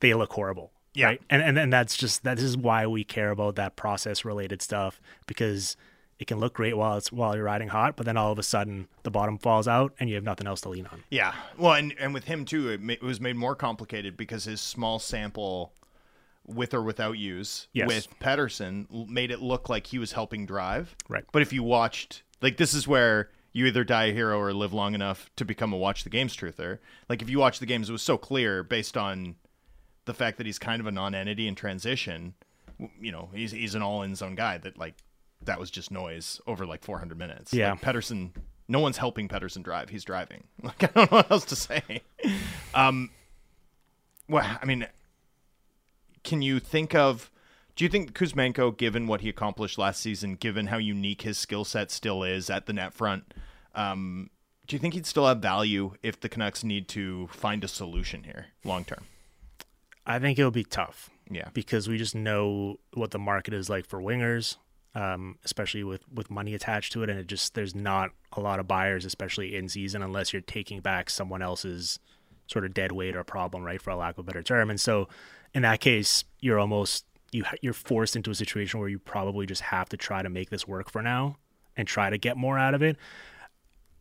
they look horrible. Yeah. Right? And, and and that's just, that is why we care about that process-related stuff, because it can look great while it's while you're riding hot, but then all of a sudden the bottom falls out and you have nothing else to lean on. Yeah. Well, and, and with him too, it, ma- it was made more complicated because his small sample with or without use yes. with Pettersson made it look like he was helping drive. Right. But if you watched, like, this is where you either die a hero or live long enough to become a Watch the Games truther. Like, if you watch the games, it was so clear based on the fact that he's kind of a non-entity in transition. You know, he's he's an all-in zone guy that, like, that was just noise over, like, four hundred minutes. Yeah. Like, Pettersson, no one's helping Pettersson drive. He's driving. Like, I don't know what else to say. Um, well, I mean... Can you think of, do you think Kuzmenko, given what he accomplished last season, given how unique his skill set still is at the net front, um, do you think he'd still have value if the Canucks need to find a solution here long term? I think it'll be tough. Yeah. Because we just know what the market is like for wingers, um, especially with, with money attached to it. And it just, there's not a lot of buyers, especially in season, unless you're taking back someone else's sort of dead weight or problem, right, for a lack of a better term. And so in that case, you're almost, you, you're forced into a situation where you probably just have to try to make this work for now and try to get more out of it.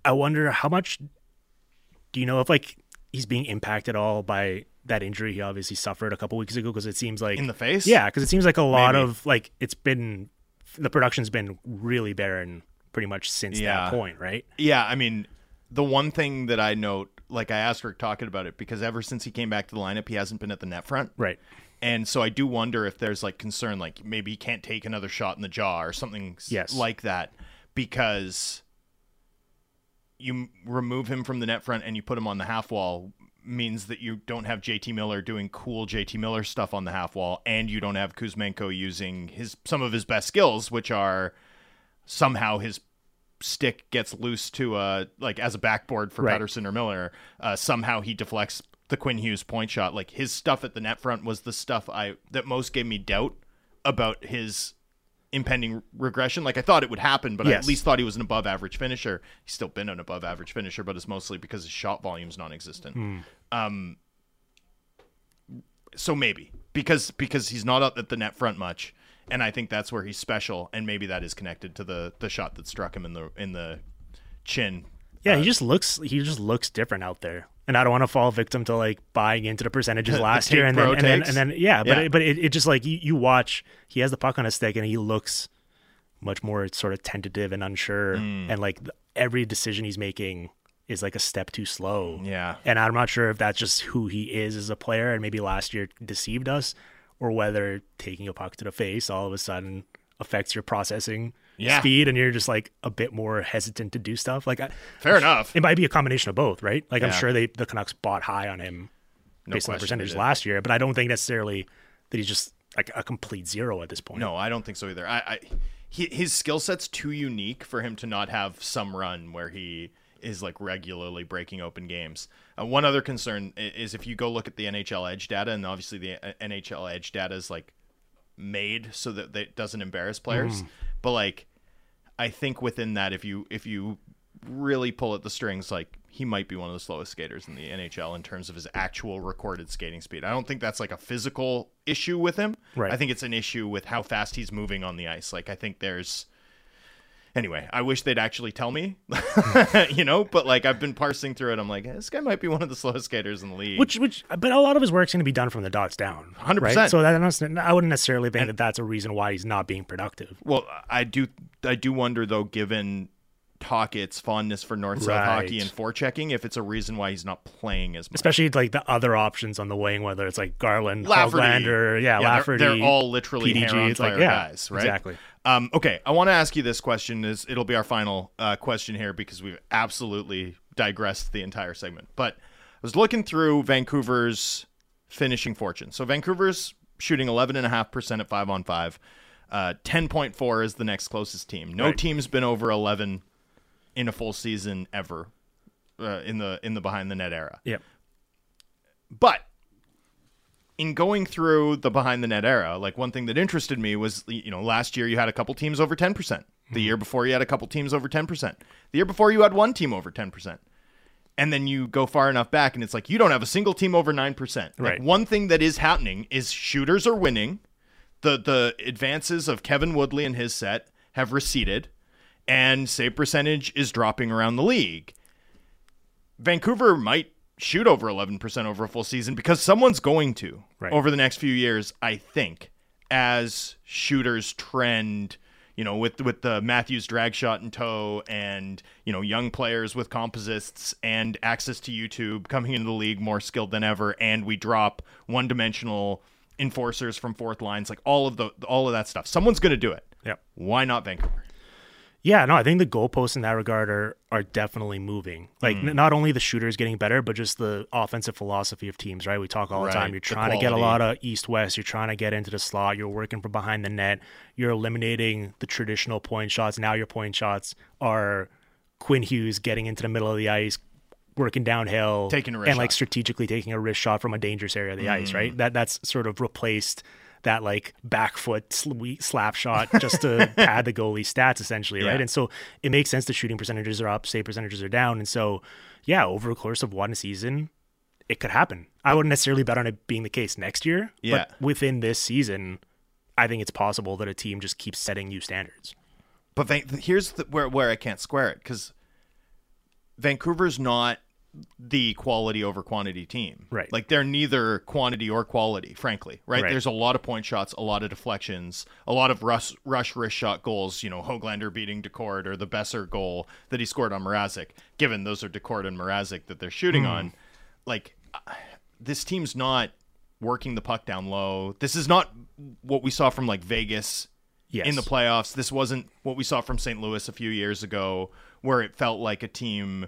I wonder how much, do you know if, like, he's being impacted at all by that injury he obviously suffered a couple weeks ago? Because it seems like... In the face? Yeah, because it seems like a lot Maybe. of, like, it's been, the production's been really barren pretty much since yeah. that point, right? Yeah, I mean, the one thing that I note, like, I asked Rick Tocchet about it, because ever since he came back to the lineup, he hasn't been at the net front. Right. And so I do wonder if there's, like, concern, like, maybe he can't take another shot in the jaw or something yes. like that, because you remove him from the net front and you put him on the half wall means that you don't have J T Miller doing cool J T Miller stuff on the half wall, and you don't have Kuzmenko using his some of his best skills, which are somehow his stick gets loose to uh like as a backboard for right. Pettersson or Miller. Uh, somehow he deflects the Quinn Hughes point shot. Like, his stuff at the net front was the stuff I that most gave me doubt about his impending regression. Like, I thought it would happen, but yes. I at least thought he was an above average finisher. He's still been an above average finisher, but it's mostly because his shot volume's non-existent. Mm. Um, so maybe because because he's not up at the net front much. And I think that's where he's special, and maybe that is connected to the the shot that struck him in the in the chin. Yeah, uh, he just looks he just looks different out there. And I don't want to fall victim to, like, buying into the percentages last the year and then and, then and then yeah, but yeah. It, but it, it just, like, you, you watch, he has the puck on his stick and he looks much more sort of tentative and unsure, mm. and, like, every decision he's making is, like, a step too slow. Yeah, and I'm not sure if that's just who he is as a player, and maybe last year deceived us, or whether taking a puck to the face all of a sudden affects your processing yeah. speed, and you're just, like, a bit more hesitant to do stuff. Like, I, Fair I'm enough. Sure, it might be a combination of both, right? Like, yeah. I'm sure they the Canucks bought high on him no based on the percentage last year, but I don't think necessarily that he's just, like, a complete zero at this point. No, I don't think so either. I, I he, His skill set's too unique for him to not have some run where he is, like, regularly breaking open games. Uh, one other concern is if you go look at the N H L Edge data, and obviously the N H L Edge data is, like, made so that it doesn't embarrass players. Mm. But, like, I think within that, if you if you really pull at the strings, like, he might be one of the slowest skaters in the N H L in terms of his actual recorded skating speed. I don't think that's, like, a physical issue with him. Right. I think it's an issue with how fast he's moving on the ice. Like, I think there's... Anyway, I wish they'd actually tell me, you know, but, like, I've been parsing through it. I'm like, this guy might be one of the slowest skaters in the league. Which, which, but a lot of his work's going to be done from the dots down. one hundred percent. Right? So that, I wouldn't necessarily think and, that that's a reason why he's not being productive. Well, I do, I do wonder, though, given Tocchett's fondness for north-south right. hockey and forechecking, if it's a reason why he's not playing as much. Especially, like, the other options on the wing, whether it's, like, Garland, Hoglander, yeah, yeah, Lafferty. They're, they're all literally P D G, like, yeah, guys, right? Exactly. Um, okay, I want to ask you this question. Is It'll be our final uh, question here, because we've absolutely digressed the entire segment. But I was looking through Vancouver's finishing fortune. So Vancouver's shooting eleven point five percent at five on five. Uh, ten point four is the next closest team. No right. team's been over eleven in a full season ever uh, in the in the behind-the-net era. Yep. But... in going through the behind the net era, like, one thing that interested me was, you know, last year you had a couple teams over ten percent. The mm-hmm. year before you had a couple teams over ten percent. The year before you had one team over ten percent. And then you go far enough back and it's like, you don't have a single team over nine percent. Like, right. One thing that is happening is shooters are winning. The the advances of Kevin Woodley and his set have receded, and save percentage is dropping around the league. Vancouver might shoot over eleven percent over a full season, because someone's going to right. over the next few years, I think, as shooters trend, you know, with, with the Matthews drag shot in tow and, you know, young players with composites and access to YouTube coming into the league more skilled than ever. And we drop one dimensional enforcers from fourth lines, like all of the, all of that stuff. Someone's going to do it. Yeah. Why not Vancouver? Yeah, no, I think the goalposts in that regard are are definitely moving. Like, mm. n- not only the shooters getting better, but just the offensive philosophy of teams, right? We talk all right. the time. You're trying to get a lot of east-west. You're trying to get into the slot. You're working from behind the net. You're eliminating the traditional point shots. Now your point shots are Quinn Hughes getting into the middle of the ice, working downhill, taking a wrist and, shot. like, strategically taking a wrist shot from a dangerous area of the mm. ice, right? That That's sort of replaced that like back foot slap shot just to pad the goalie stats essentially, yeah. right? And so it makes sense the shooting percentages are up, save percentages are down. And so, yeah, over the course of one season, it could happen. I wouldn't necessarily bet on it being the case next year, yeah. but within this season, I think it's possible that a team just keeps setting new standards. But here's the, where, where I can't square it, because Vancouver's not the quality over quantity team, right? Like, they're neither quantity or quality, frankly, right? right? There's a lot of point shots, a lot of deflections, a lot of rush, rush wrist shot goals. You know, Höglander beating Decord, or the Besser goal that he scored on Mrazek. Given those are Decord and Mrazek that they're shooting mm. on, like, this team's not working the puck down low. This is not what we saw from like Vegas yes. in the playoffs. This wasn't what we saw from Saint Louis a few years ago, where it felt like a team.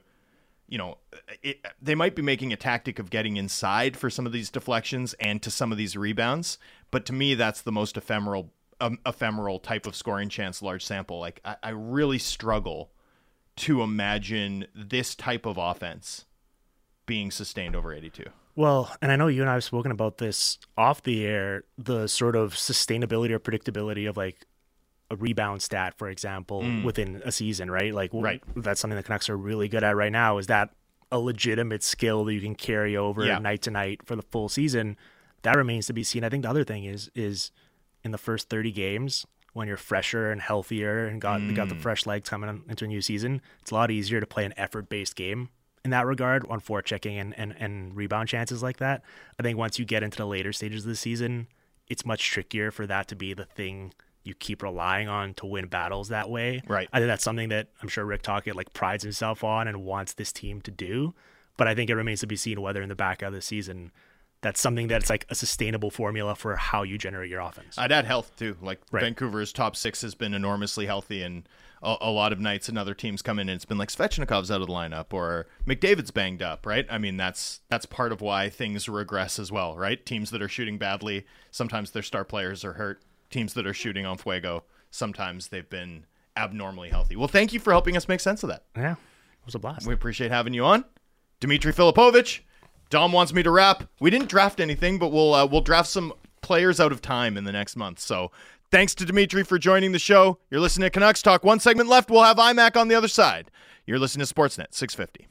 You know, it, they might be making a tactic of getting inside for some of these deflections and to some of these rebounds. But to me, that's the most ephemeral um, ephemeral type of scoring chance, large sample. Like, I, I really struggle to imagine this type of offense being sustained over eighty-two. Well, and I know you and I have spoken about this off the air, the sort of sustainability or predictability of like a rebound stat, for example, mm. within a season, right? Like, well, right. that's something the Canucks are really good at right now. Is that a legitimate skill that you can carry over yeah. night to night for the full season? That remains to be seen. I think the other thing is, is in the first thirty games, when you're fresher and healthier and got mm. got the fresh legs coming into a new season, it's a lot easier to play an effort-based game in that regard on forechecking and, and, and rebound chances like that. I think once you get into the later stages of the season, it's much trickier for that to be the thing you keep relying on to win battles that way. Right. I think that's something that I'm sure Rick Tocchet like prides himself on and wants this team to do. But I think it remains to be seen whether in the back of the season that's something that's like a sustainable formula for how you generate your offense. I'd add health too. Like right. Vancouver's top six has been enormously healthy, and a, a lot of nights and other teams come in and it's been like Svechnikov's out of the lineup or McDavid's banged up, right? I mean, that's that's part of why things regress as well, right? Teams that are shooting badly, sometimes their star players are hurt. Teams that are shooting on fuego, sometimes they've been abnormally healthy. Well, thank you for helping us make sense of that. Yeah, it was a blast. We appreciate having you on. Dimitri Filipovic, Dom wants me to wrap. We didn't draft anything, but we'll uh, we'll draft some players out of time in the next month. So thanks to Dimitri for joining the show. You're listening to Canucks Talk. One segment left. We'll have iMac on the other side. You're listening to Sportsnet six fifty.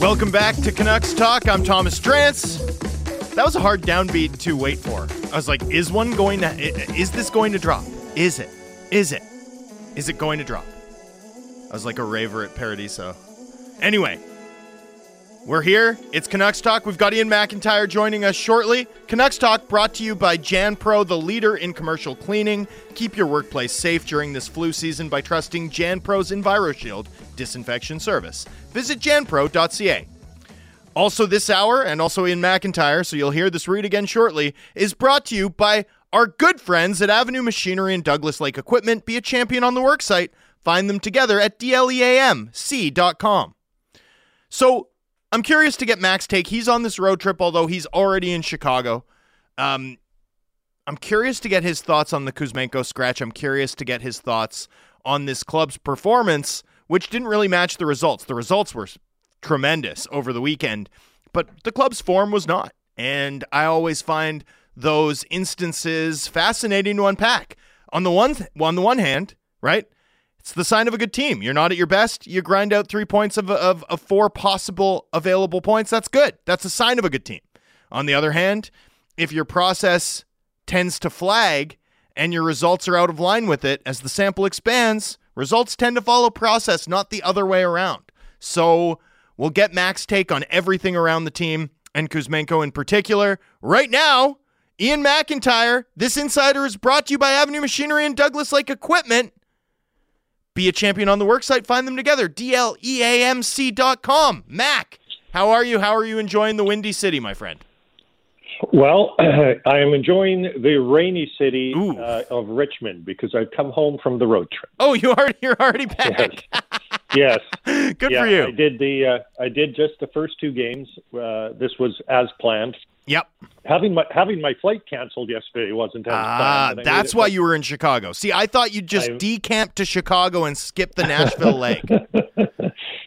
Welcome back to Canucks Talk. I'm Thomas Drance. That was a hard downbeat to wait for. I was like, is one going to, is this going to drop? Is it? Is it? Is it going to drop? I was like a raver at Paradiso. Anyway, we're here. It's Canucks Talk. We've got Ian MacIntyre joining us shortly. Canucks Talk brought to you by JanPro, the leader in commercial cleaning. Keep your workplace safe during this flu season by trusting JanPro's EnviroShield disinfection service. Visit janpro dot c a. Also this hour, and also Ian MacIntyre, so you'll hear this read again shortly, is brought to you by our good friends at Avenue Machinery and Douglas Lake Equipment. Be a champion on the worksite. Find them together at D L E A M C dot com. So I'm curious to get Mac's take. He's on this road trip, although he's already in Chicago. Um, I'm curious to get his thoughts on the Kuzmenko scratch. I'm curious to get his thoughts on this club's performance, which didn't really match the results. The results were tremendous over the weekend, but the club's form was not. And I always find those instances fascinating to unpack. On the one, on the one hand, right, It's the sign of a good team. You're not at your best. You grind out three points of, of, of four possible available points. That's good. That's a sign of a good team. On the other hand, if your process tends to flag and your results are out of line with it, as the sample expands, results tend to follow process, not the other way around. So we'll get Mac's take on everything around the team and Kuzmenko in particular. Right now, Ian MacIntyre, this insider is brought to you by Avenue Machinery and Douglas Lake Equipment. Be a champion on the worksite. Find them together. D L E A M C dot com. Mac, how are you? How are you enjoying the windy city, my friend? Well, uh, I am enjoying the rainy city uh, of Richmond because I've come home from the road trip. Oh, you are, you're already back. Yes. yes. Good yeah, for you. I did the uh, I did just the first two games. Uh, this was as planned. Yep. Having my having my flight canceled yesterday wasn't as ah, planned. That's why you were in Chicago. See, I thought you'd just I, decamp to Chicago and skip the Nashville leg.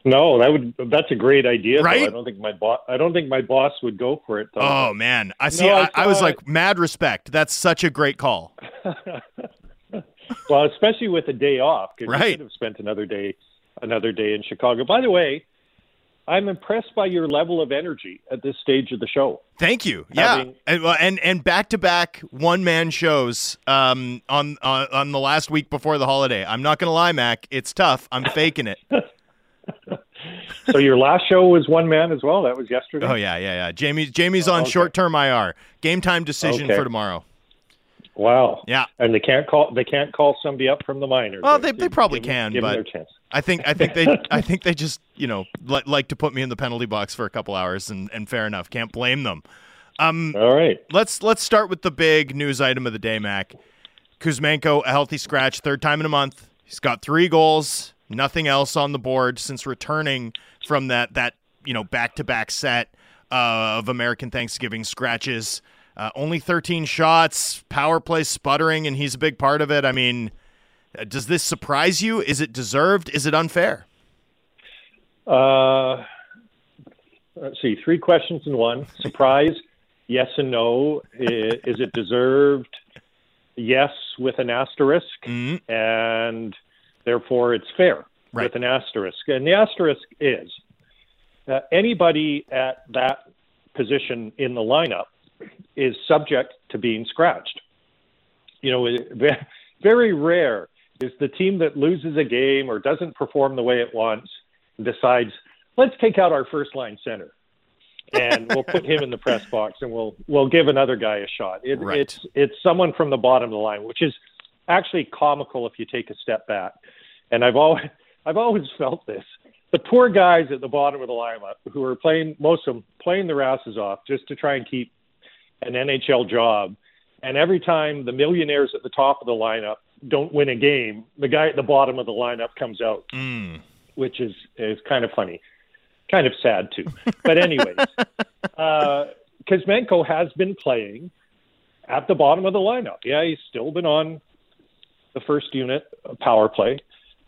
No, that would that's a great idea. Right? Though. I don't think my boss I don't think my boss would go for it. Though. Oh man, I see. No, I, I was like, mad respect. That's such a great call. Well, especially with a day off, because right. you could have spent another day, another day in Chicago. By the way, I'm impressed by your level of energy at this stage of the show. Thank you. Having, yeah, and, and and back-to-back one-man shows um, on, on on the last week before the holiday. I'm not going to lie, Mac. It's tough. I'm faking it. So your last show was one man as well? That was yesterday? Oh, yeah, yeah, yeah. Jamie, Jamie's on oh, okay. short-term I R. Game time decision okay. for tomorrow. Wow. Yeah. And they can't call they can't call somebody up from the minors. Well, they, they probably give, can, give but them their chance. I think I think they I think they just, you know, li- like to put me in the penalty box for a couple hours and, and fair enough. Can't blame them. Um, All right. Let's let's start with the big news item of the day, Mac. Kuzmenko, a healthy scratch, third time in a month. He's got three goals, nothing else on the board since returning from that that, you know, back-to-back set uh, of American Thanksgiving scratches. Uh, only thirteen shots, power play sputtering, and he's a big part of it. I mean, does this surprise you? Is it deserved? Is it unfair? Uh, let's see, three questions in one. Surprise, yes and no. Is, is it deserved? Yes, with an asterisk, mm-hmm. and therefore it's fair right. with an asterisk. And the asterisk is uh, anybody at that position in the lineup is subject to being scratched. You know, very rare is the team that loses a game or doesn't perform the way it wants decides, let's take out our first line center and we'll put him in the press box and we'll we'll give another guy a shot. It, right. It's it's someone from the bottom of the line, which is actually comical if you take a step back. And I've always I've always felt this. The poor guys at the bottom of the lineup who are playing most of them playing their asses off just to try and keep an N H L job, and every time the millionaires at the top of the lineup don't win a game, the guy at the bottom of the lineup comes out, mm. which is, is kind of funny, kind of sad too. But anyways, uh, Kuzmenko has been playing at the bottom of the lineup. Yeah, he's still been on the first unit power play,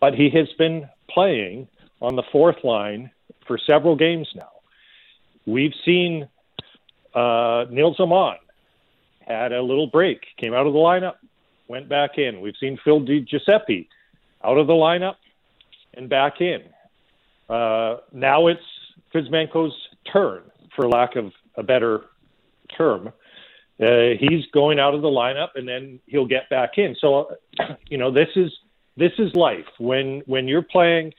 but he has been playing on the fourth line for several games now. We've seen Uh, Nils Åman had a little break, came out of the lineup, went back in. We've seen Phil DiGiuseppe out of the lineup and back in. Uh, now it's Kuzmenko's turn, for lack of a better term. Uh, he's going out of the lineup and then he'll get back in. So, you know, this is this is life. When when you're playing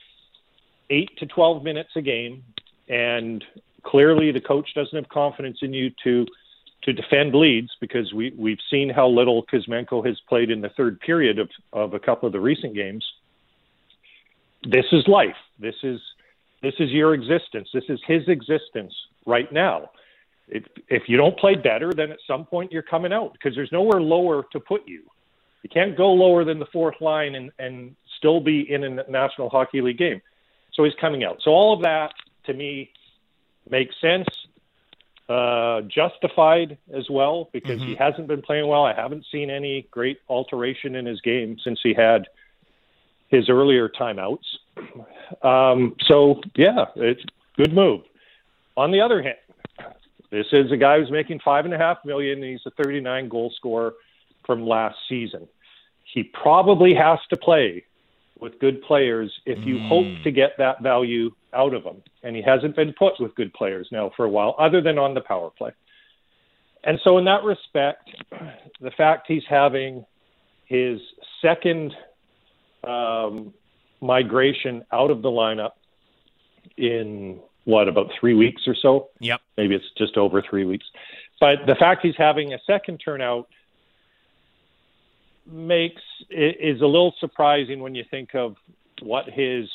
eight to twelve minutes a game and clearly, the coach doesn't have confidence in you to to defend leads because we, we've seen how little Kuzmenko has played in the third period of, of a couple of the recent games. This is life. This is this is your existence. This is his existence right now. If, if you don't play better, then at some point you're coming out because there's nowhere lower to put you. You can't go lower than the fourth line and, and still be in a National Hockey League game. So he's coming out. So all of that, to me, makes sense, uh, justified as well, because mm-hmm. he hasn't been playing well. I haven't seen any great alteration in his game since he had his earlier timeouts. Um, so, yeah, it's a good move. On the other hand, this is a guy who's making five point five million dollars, and he's a thirty-nine goal scorer from last season. He probably has to play with good players if you mm. hope to get that value out of him. And he hasn't been put with good players now for a while, other than on the power play. And so in that respect, the fact he's having his second um, migration out of the lineup in, what, about three weeks or so? Yep. Maybe it's just over three weeks. But the fact he's having a second turnout makes is a little surprising when you think of what his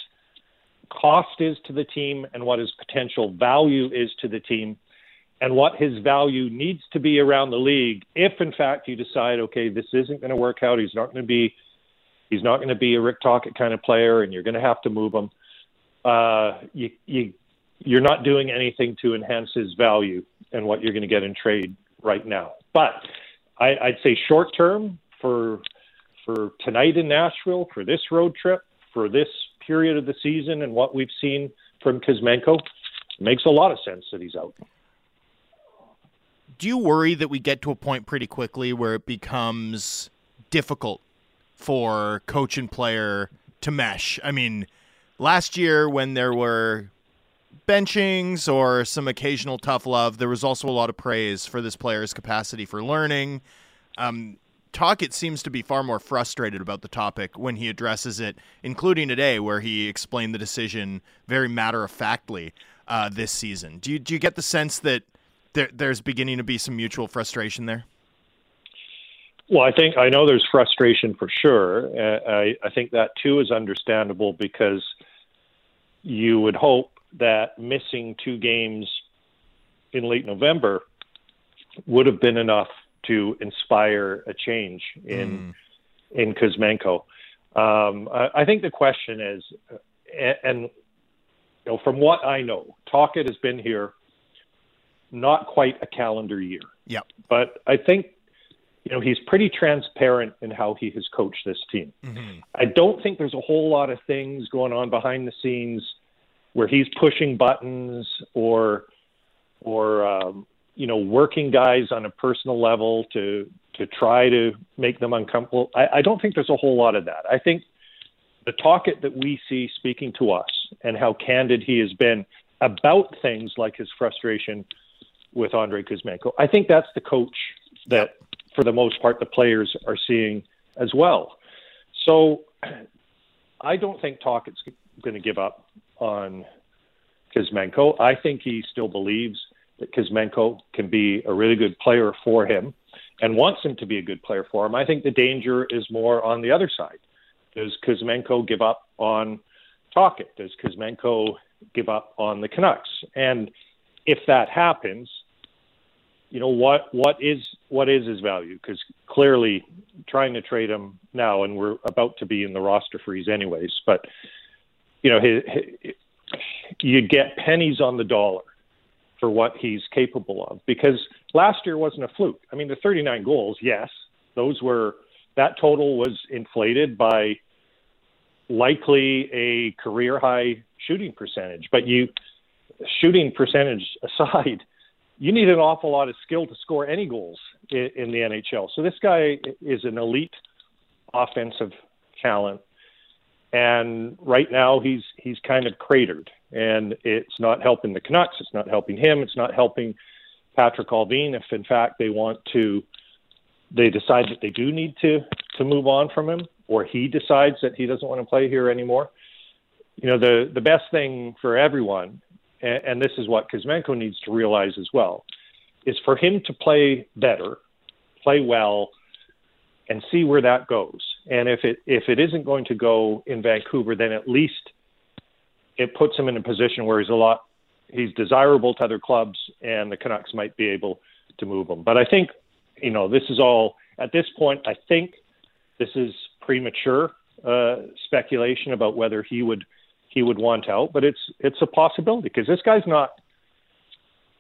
cost is to the team and what his potential value is to the team and what his value needs to be around the league. If in fact you decide, okay, this isn't going to work out. He's not going to be, he's not going to be a Rick Tocchet kind of player and you're going to have to move him. Uh, you, you, you're not doing anything to enhance his value and what you're going to get in trade right now. But I, I'd say short term, for for tonight in Nashville, for this road trip, for this period of the season and what we've seen from Kuzmenko, makes a lot of sense that he's out. Do you worry that we get to a point pretty quickly where it becomes difficult for coach and player to mesh? I mean, last year when there were benchings or some occasional tough love, there was also a lot of praise for this player's capacity for learning. Um Tocchet seems to be far more frustrated about the topic when he addresses it, including today where he explained the decision very matter-of-factly uh, this season. Do you do you get the sense that there, there's beginning to be some mutual frustration there? Well, I think I know there's frustration for sure. Uh, I, I think that too is understandable because you would hope that missing two games in late November would have been enough to inspire a change in mm. in Kuzmenko. Um, I, I think the question is, and, and you know, from what I know, Tocchet has been here not quite a calendar year. Yep. But I think you know he's pretty transparent in how he has coached this team. Mm-hmm. I don't think there's a whole lot of things going on behind the scenes where he's pushing buttons or or um, you know, working guys on a personal level to, to try to make them uncomfortable. I, I don't think there's a whole lot of that. I think the Tocchet that we see speaking to us and how candid he has been about things like his frustration with Andrei Kuzmenko, I think that's the coach that, for the most part, the players are seeing as well. So I don't think Tocchet's going to give up on Kuzmenko. I think he still believes that Kuzmenko can be a really good player for him and wants him to be a good player for him. I think the danger is more on the other side. Does Kuzmenko give up on Tocchet? Does Kuzmenko give up on the Canucks? And if that happens, you know, what, what is, what is his value? Because clearly trying to trade him now, and we're about to be in the roster freeze anyways, but you know, his, his, you get pennies on the dollar for what he's capable of, because last year wasn't a fluke. I mean, the thirty-nine goals, yes, those were, that total was inflated by likely a career high shooting percentage, but you shooting percentage aside, you need an awful lot of skill to score any goals in, in the N H L. So this guy is an elite offensive talent. And right now he's, he's kind of cratered, and it's not helping the Canucks. It's not helping him. It's not helping Patrick Allvin. If in fact they want to, they decide that they do need to, to move on from him, or he decides that he doesn't want to play here anymore. You know, the, the best thing for everyone, and, and this is what Kuzmenko needs to realize as well, is for him to play better, play well, and see where that goes. And if it if it isn't going to go in Vancouver, then at least it puts him in a position where he's a lot he's desirable to other clubs, and the Canucks might be able to move him. But I think, you know, this is all at this point. I think this is premature uh, speculation about whether he would he would want out, but it's it's a possibility because this guy's not,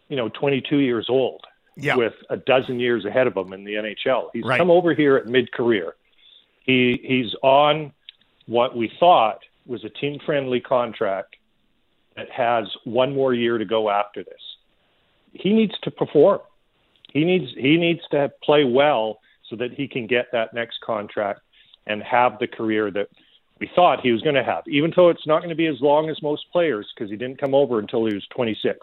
you know, twenty-two years old. Yeah. With a dozen years ahead of him in the N H L. He's right. come over here at mid-career. He He's on what we thought was a team-friendly contract that has one more year to go after this. He needs to perform. He needs he needs to play well so that he can get that next contract and have the career that we thought he was going to have, even though it's not going to be as long as most players because he didn't come over until he was twenty-six,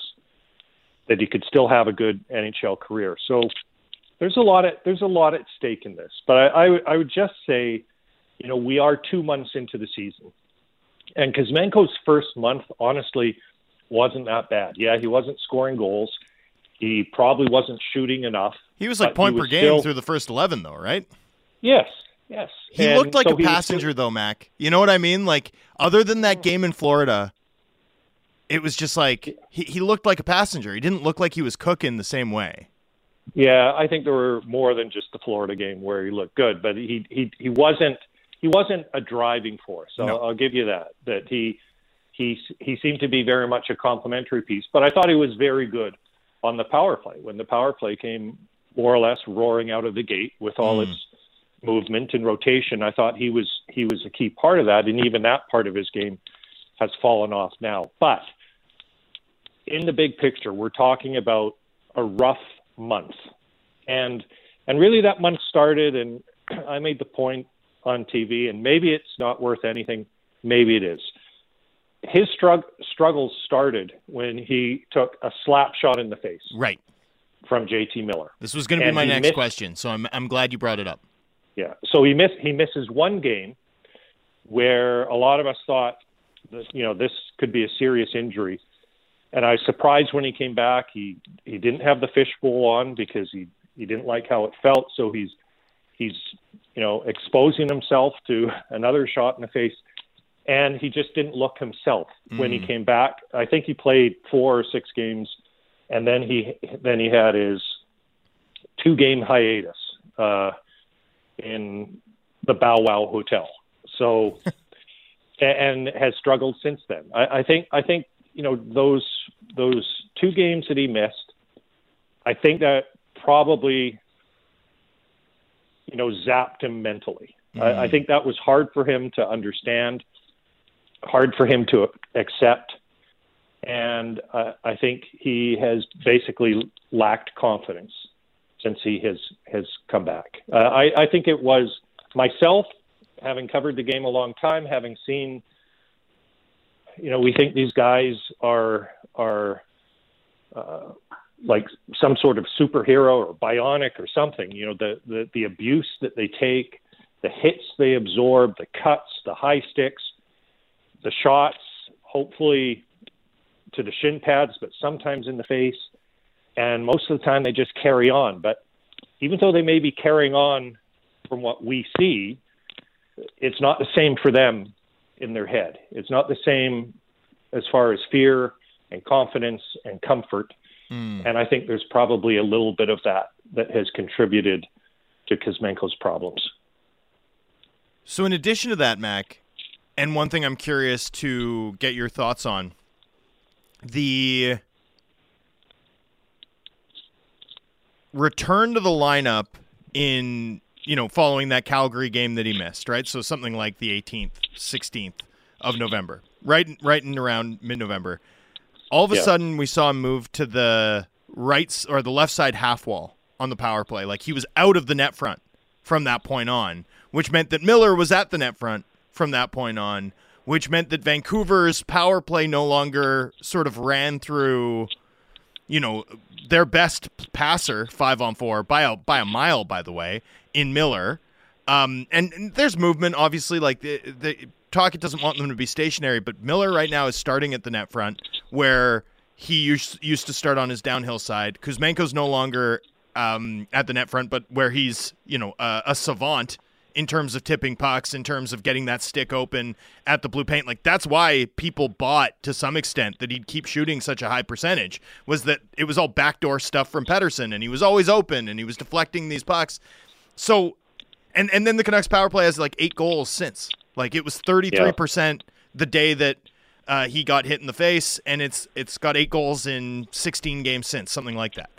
that he could still have a good N H L career. So there's a lot, of, there's a lot at stake in this. But I, I, I would just say, you know, we are two months into the season. And Kuzmenko's first month, honestly, wasn't that bad. Yeah, he wasn't scoring goals. He probably wasn't shooting enough. He was like point per game still... through the first eleven, though, right? Yes, yes. He and looked like so a passenger, still... though, Mac. You know what I mean? Like, other than that game in Florida, it was just like he, he looked like a passenger. He didn't look like he was cooking the same way. Yeah, I think there were more than just the Florida game where he looked good, but he he he wasn't he wasn't a driving force. So no. I'll, I'll give you that. That he he he seemed to be very much a complimentary piece, but I thought he was very good on the power play, when the power play came more or less roaring out of the gate with all mm. its movement and rotation. I thought he was he was a key part of that, and even that part of his game has fallen off now. But in the big picture, we're talking about a rough month, and and really that month started, and I made the point on T V, and maybe it's not worth anything, maybe it is. His strugg- struggles started when he took a slap shot in the face. Right. From J T Miller. This was going to be my next missed, question, so I'm I'm glad you brought it up. Yeah. So he miss he misses one game where a lot of us thought that, you know, this could be a serious injury. And I was surprised when he came back. He he didn't have the fishbowl on because he, he didn't like how it felt, so he's he's you know exposing himself to another shot in the face. And he just didn't look himself when mm. he came back. I think he played four or six games, and then he then he had his two-game hiatus uh, in the Bow Wow Hotel. So, and has struggled since then. I, I think I think you know those those two games that he missed, I think that probably you know zapped him mentally. Mm. I, I think that was hard for him to understand. Hard for him to accept, and uh, I think he has basically lacked confidence since he has, has come back. Uh, I, I think it was myself, having covered the game a long time, having seen, you know, we think these guys are are uh, like some sort of superhero or bionic or something. You know, the, the, the abuse that they take, the hits they absorb, the cuts, the high sticks, the shots, hopefully to the shin pads, but sometimes in the face. And most of the time they just carry on. But even though they may be carrying on from what we see, it's not the same for them in their head. It's not the same as far as fear and confidence and comfort. Mm. And I think there's probably a little bit of that that has contributed to Kuzmenko's problems. So in addition to that, Mac... And one thing I'm curious to get your thoughts on, the return to the lineup in, you know, following that Calgary game that he missed, right? So something like the eighteenth, sixteenth of November, right, right in around mid-November. All of a yeah. sudden we saw him move to the right or the left side half wall on the power play. Like he was out of the net front from that point on, which meant that Miller was at the net front from that point on, which meant that Vancouver's power play no longer sort of ran through, you know, their best passer five on four by a, by a mile, by the way, in Miller. Um, and, and there's movement, obviously, like the, the Tocchet doesn't want them to be stationary, but Miller right now is starting at the net front where he used, used to start on his downhill side. Kuzmenko's no longer um, at the net front, but where he's, you know, uh, a savant in terms of tipping pucks, in terms of getting that stick open at the blue paint. Like, that's why people bought, to some extent, that he'd keep shooting such a high percentage, was that it was all backdoor stuff from Pettersson, and he was always open, and he was deflecting these pucks. So, and, and then the Canucks power play has, like, eight goals since. Like, it was thirty-three percent yeah. the day that uh, he got hit in the face, and it's it's got eight goals in sixteen games since, something like that.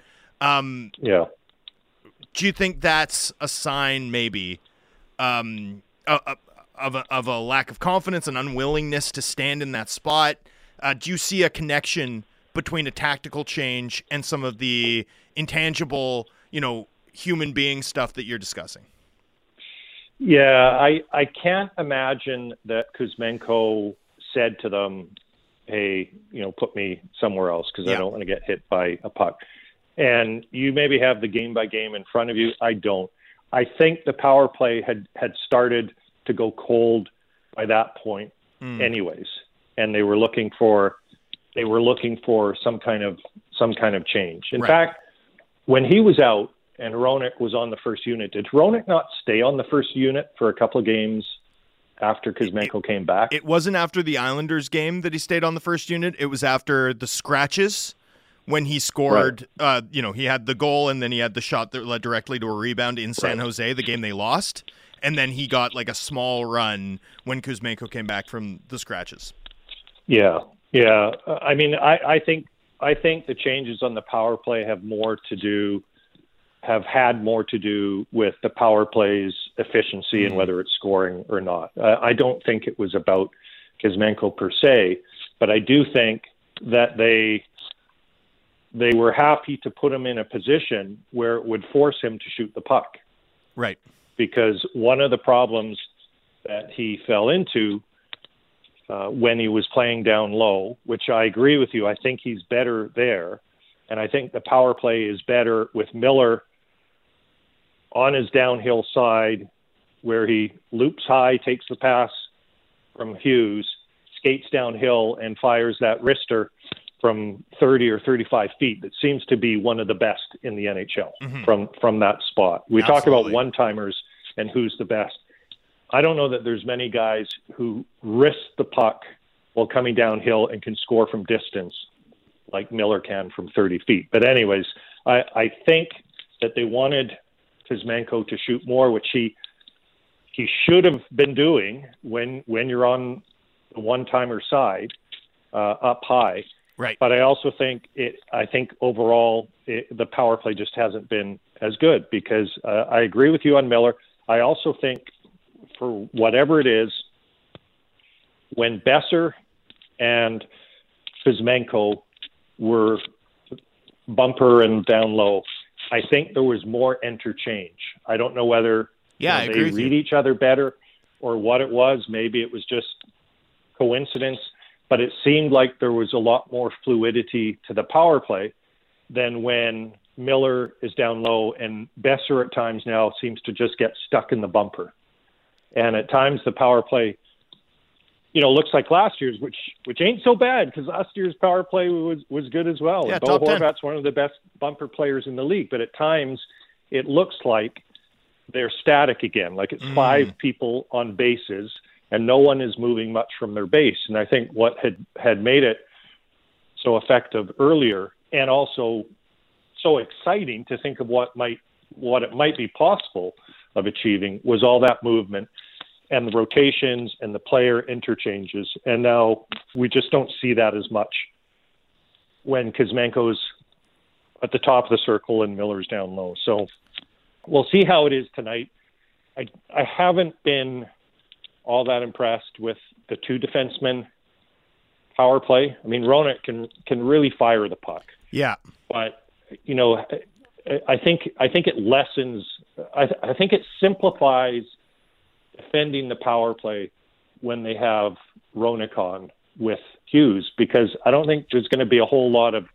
Um, yeah. Do you think that's a sign, maybe, Um, of a, of a lack of confidence and unwillingness to stand in that spot? Uh, do you see a connection between a tactical change and some of the intangible, you know, human being stuff that you're discussing? Yeah, I, I can't imagine that Kuzmenko said to them, hey, you know, put me somewhere else because yeah. I don't want to get hit by a puck. And you maybe have the game by game in front of you. I don't. I think the power play had, had started to go cold by that point mm. anyways. And they were looking for they were looking for some kind of some kind of change. In right. fact, when he was out and Hronek was on the first unit, did Hronek not stay on the first unit for a couple of games after Kuzmenko it, came back? It wasn't after the Islanders game that he stayed on the first unit. It was after the scratches when he scored. Right. Uh, you know, he had the goal and then he had the shot that led directly to a rebound in San right. Jose, the game they lost. And then he got like a small run when Kuzmenko came back from the scratches. Yeah, yeah. I mean, I, I think I think the changes on the power play have more to do, have had more to do with the power play's efficiency mm. and whether it's scoring or not. Uh, I don't think it was about Kuzmenko per se, but I do think that they they were happy to put him in a position where it would force him to shoot the puck. Right. Because one of the problems that he fell into Uh, when he was playing down low, which I agree with you, I think he's better there. And I think the power play is better with Miller on his downhill side where he loops high, takes the pass from Hughes, skates downhill and fires that wrister from thirty or thirty-five feet. That seems to be one of the best in the N H L mm-hmm. from, from that spot. We Absolutely. talk about one-timers and who's the best. I don't know that there's many guys who risk the puck while coming downhill and can score from distance like Miller can from thirty feet. But anyways, I, I think that they wanted Kuzmenko to shoot more, which he he should have been doing when when you're on the one-timer side uh, up high. Right. But I also think it. I think overall it, the power play just hasn't been as good because uh, I agree with you on Miller. I also think for whatever it is, when Besser and Kuzmenko were bumper and down low, I think there was more interchange. I don't know whether yeah, you know, they read you. each other better or what it was. Maybe it was just coincidence, but it seemed like there was a lot more fluidity to the power play than when Miller is down low and Besser at times now seems to just get stuck in the bumper. And at times the power play, you know, looks like last year's, which which ain't so bad because last year's power play was, was good as well. Yeah, and Bo Horvat's one of the best bumper players in the league. But at times it looks like they're static again, like it's mm. five people on bases and no one is moving much from their base. And I think what had, had made it so effective earlier and also so exciting to think of what might what it might be possible of achieving was all that movement and the rotations and the player interchanges. And now we just don't see that as much when Kuzmenko's at the top of the circle and Miller's down low. So we'll see how it is tonight. I, I haven't been all that impressed with the two defensemen power play. I mean, Hronek can, can really fire the puck. Yeah. But, you know, I think I think it lessens. I, th- I think it simplifies defending the power play when they have Hronek on with Hughes because I don't think there's going to be a whole lot of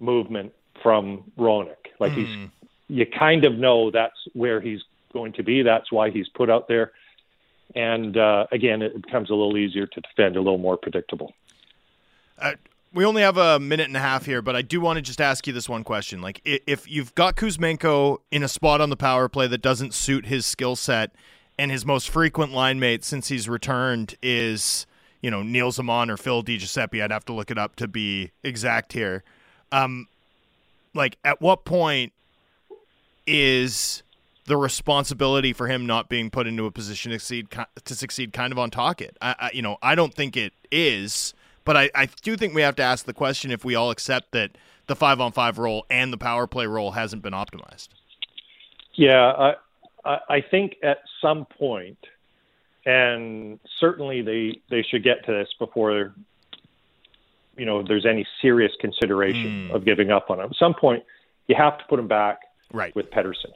movement from Hronek. Like mm. he's, you kind of know that's where he's going to be. That's why he's put out there. And uh, again, it becomes a little easier to defend, a little more predictable. Uh- We only have a minute and a half here, but I do want to just ask you this one question. Like, if you've got Kuzmenko in a spot on the power play that doesn't suit his skill set, and his most frequent line mate since he's returned is, you know, Nils Åman or Phil DiGiuseppe, I'd have to look it up to be exact here. Um, like, at what point is the responsibility for him not being put into a position to succeed, to succeed kind of on Tocchet? I, I, you know, I don't think it is. But I, I do think we have to ask the question if we all accept that the five-on-five role and the power play role hasn't been optimized. Yeah, I, I think at some point, and certainly they, they should get to this before, you know, there's any serious consideration mm. of giving up on him. At some point, you have to put him back right. with Pettersson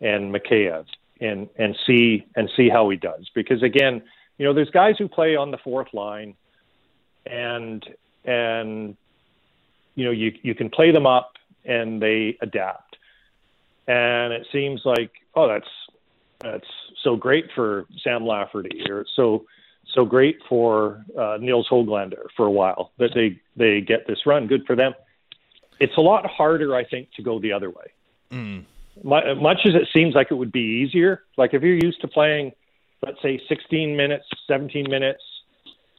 and Mikheyev. and and see and see how he does. Because again, you know, there's guys who play on the fourth line, and and you know you you can play them up and they adapt. And it seems like, oh, that's that's so great for Sam Lafferty, or so so great for uh, Nils Höglander for a while that they they get this run. Good for them. It's a lot harder, I think, to go the other way. Mm. My, much as it seems like it would be easier. Like if you're used to playing, let's say, sixteen minutes, seventeen minutes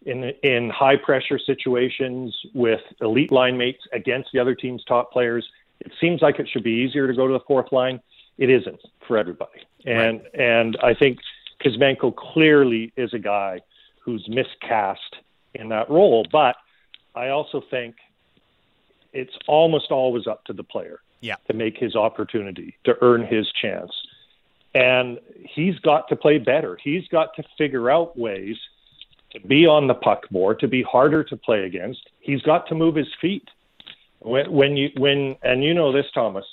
in in high pressure situations with elite line mates against the other team's top players, it seems like it should be easier to go to the fourth line. It isn't for everybody. And right. and I think Kuzmenko clearly is a guy who's miscast in that role. But I also think it's almost always up to the player yeah. to make his opportunity, to earn his chance. And he's got to play better. He's got to figure out ways to be on the puck more, to be harder to play against. He's got to move his feet. When, when you when and you know this, Thomas,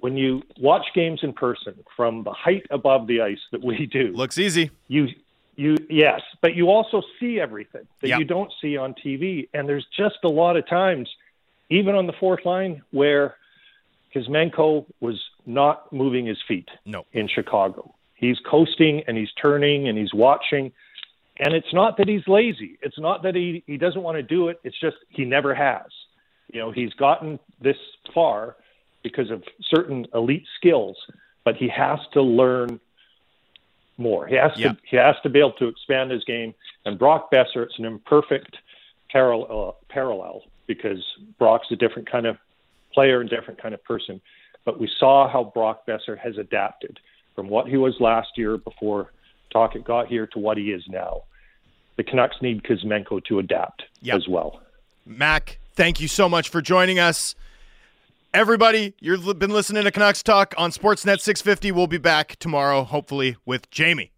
when you watch games in person from the height above the ice that we do, looks easy. You you yes, but you also see everything that yep. you don't see on T V. And there's just a lot of times, even on the fourth line, where Kuzmenko was not moving his feet. No. In Chicago, he's coasting and he's turning and he's watching. And it's not that he's lazy. It's not that he, he doesn't want to do it. It's just he never has. You know, he's gotten this far because of certain elite skills, but he has to learn more. He has yeah. to he has to be able to expand his game. And Brock Besser, it's an imperfect parallel, parallel because Brock's a different kind of player and different kind of person. But we saw how Brock Besser has adapted from what he was last year before Tocchet got here to what he is now. The Canucks need Kuzmenko to adapt yeah. as well. Mac, thank you so much for joining us. Everybody, you've been listening to Canucks Talk on Sportsnet six fifty. We'll be back tomorrow, hopefully, with Jamie.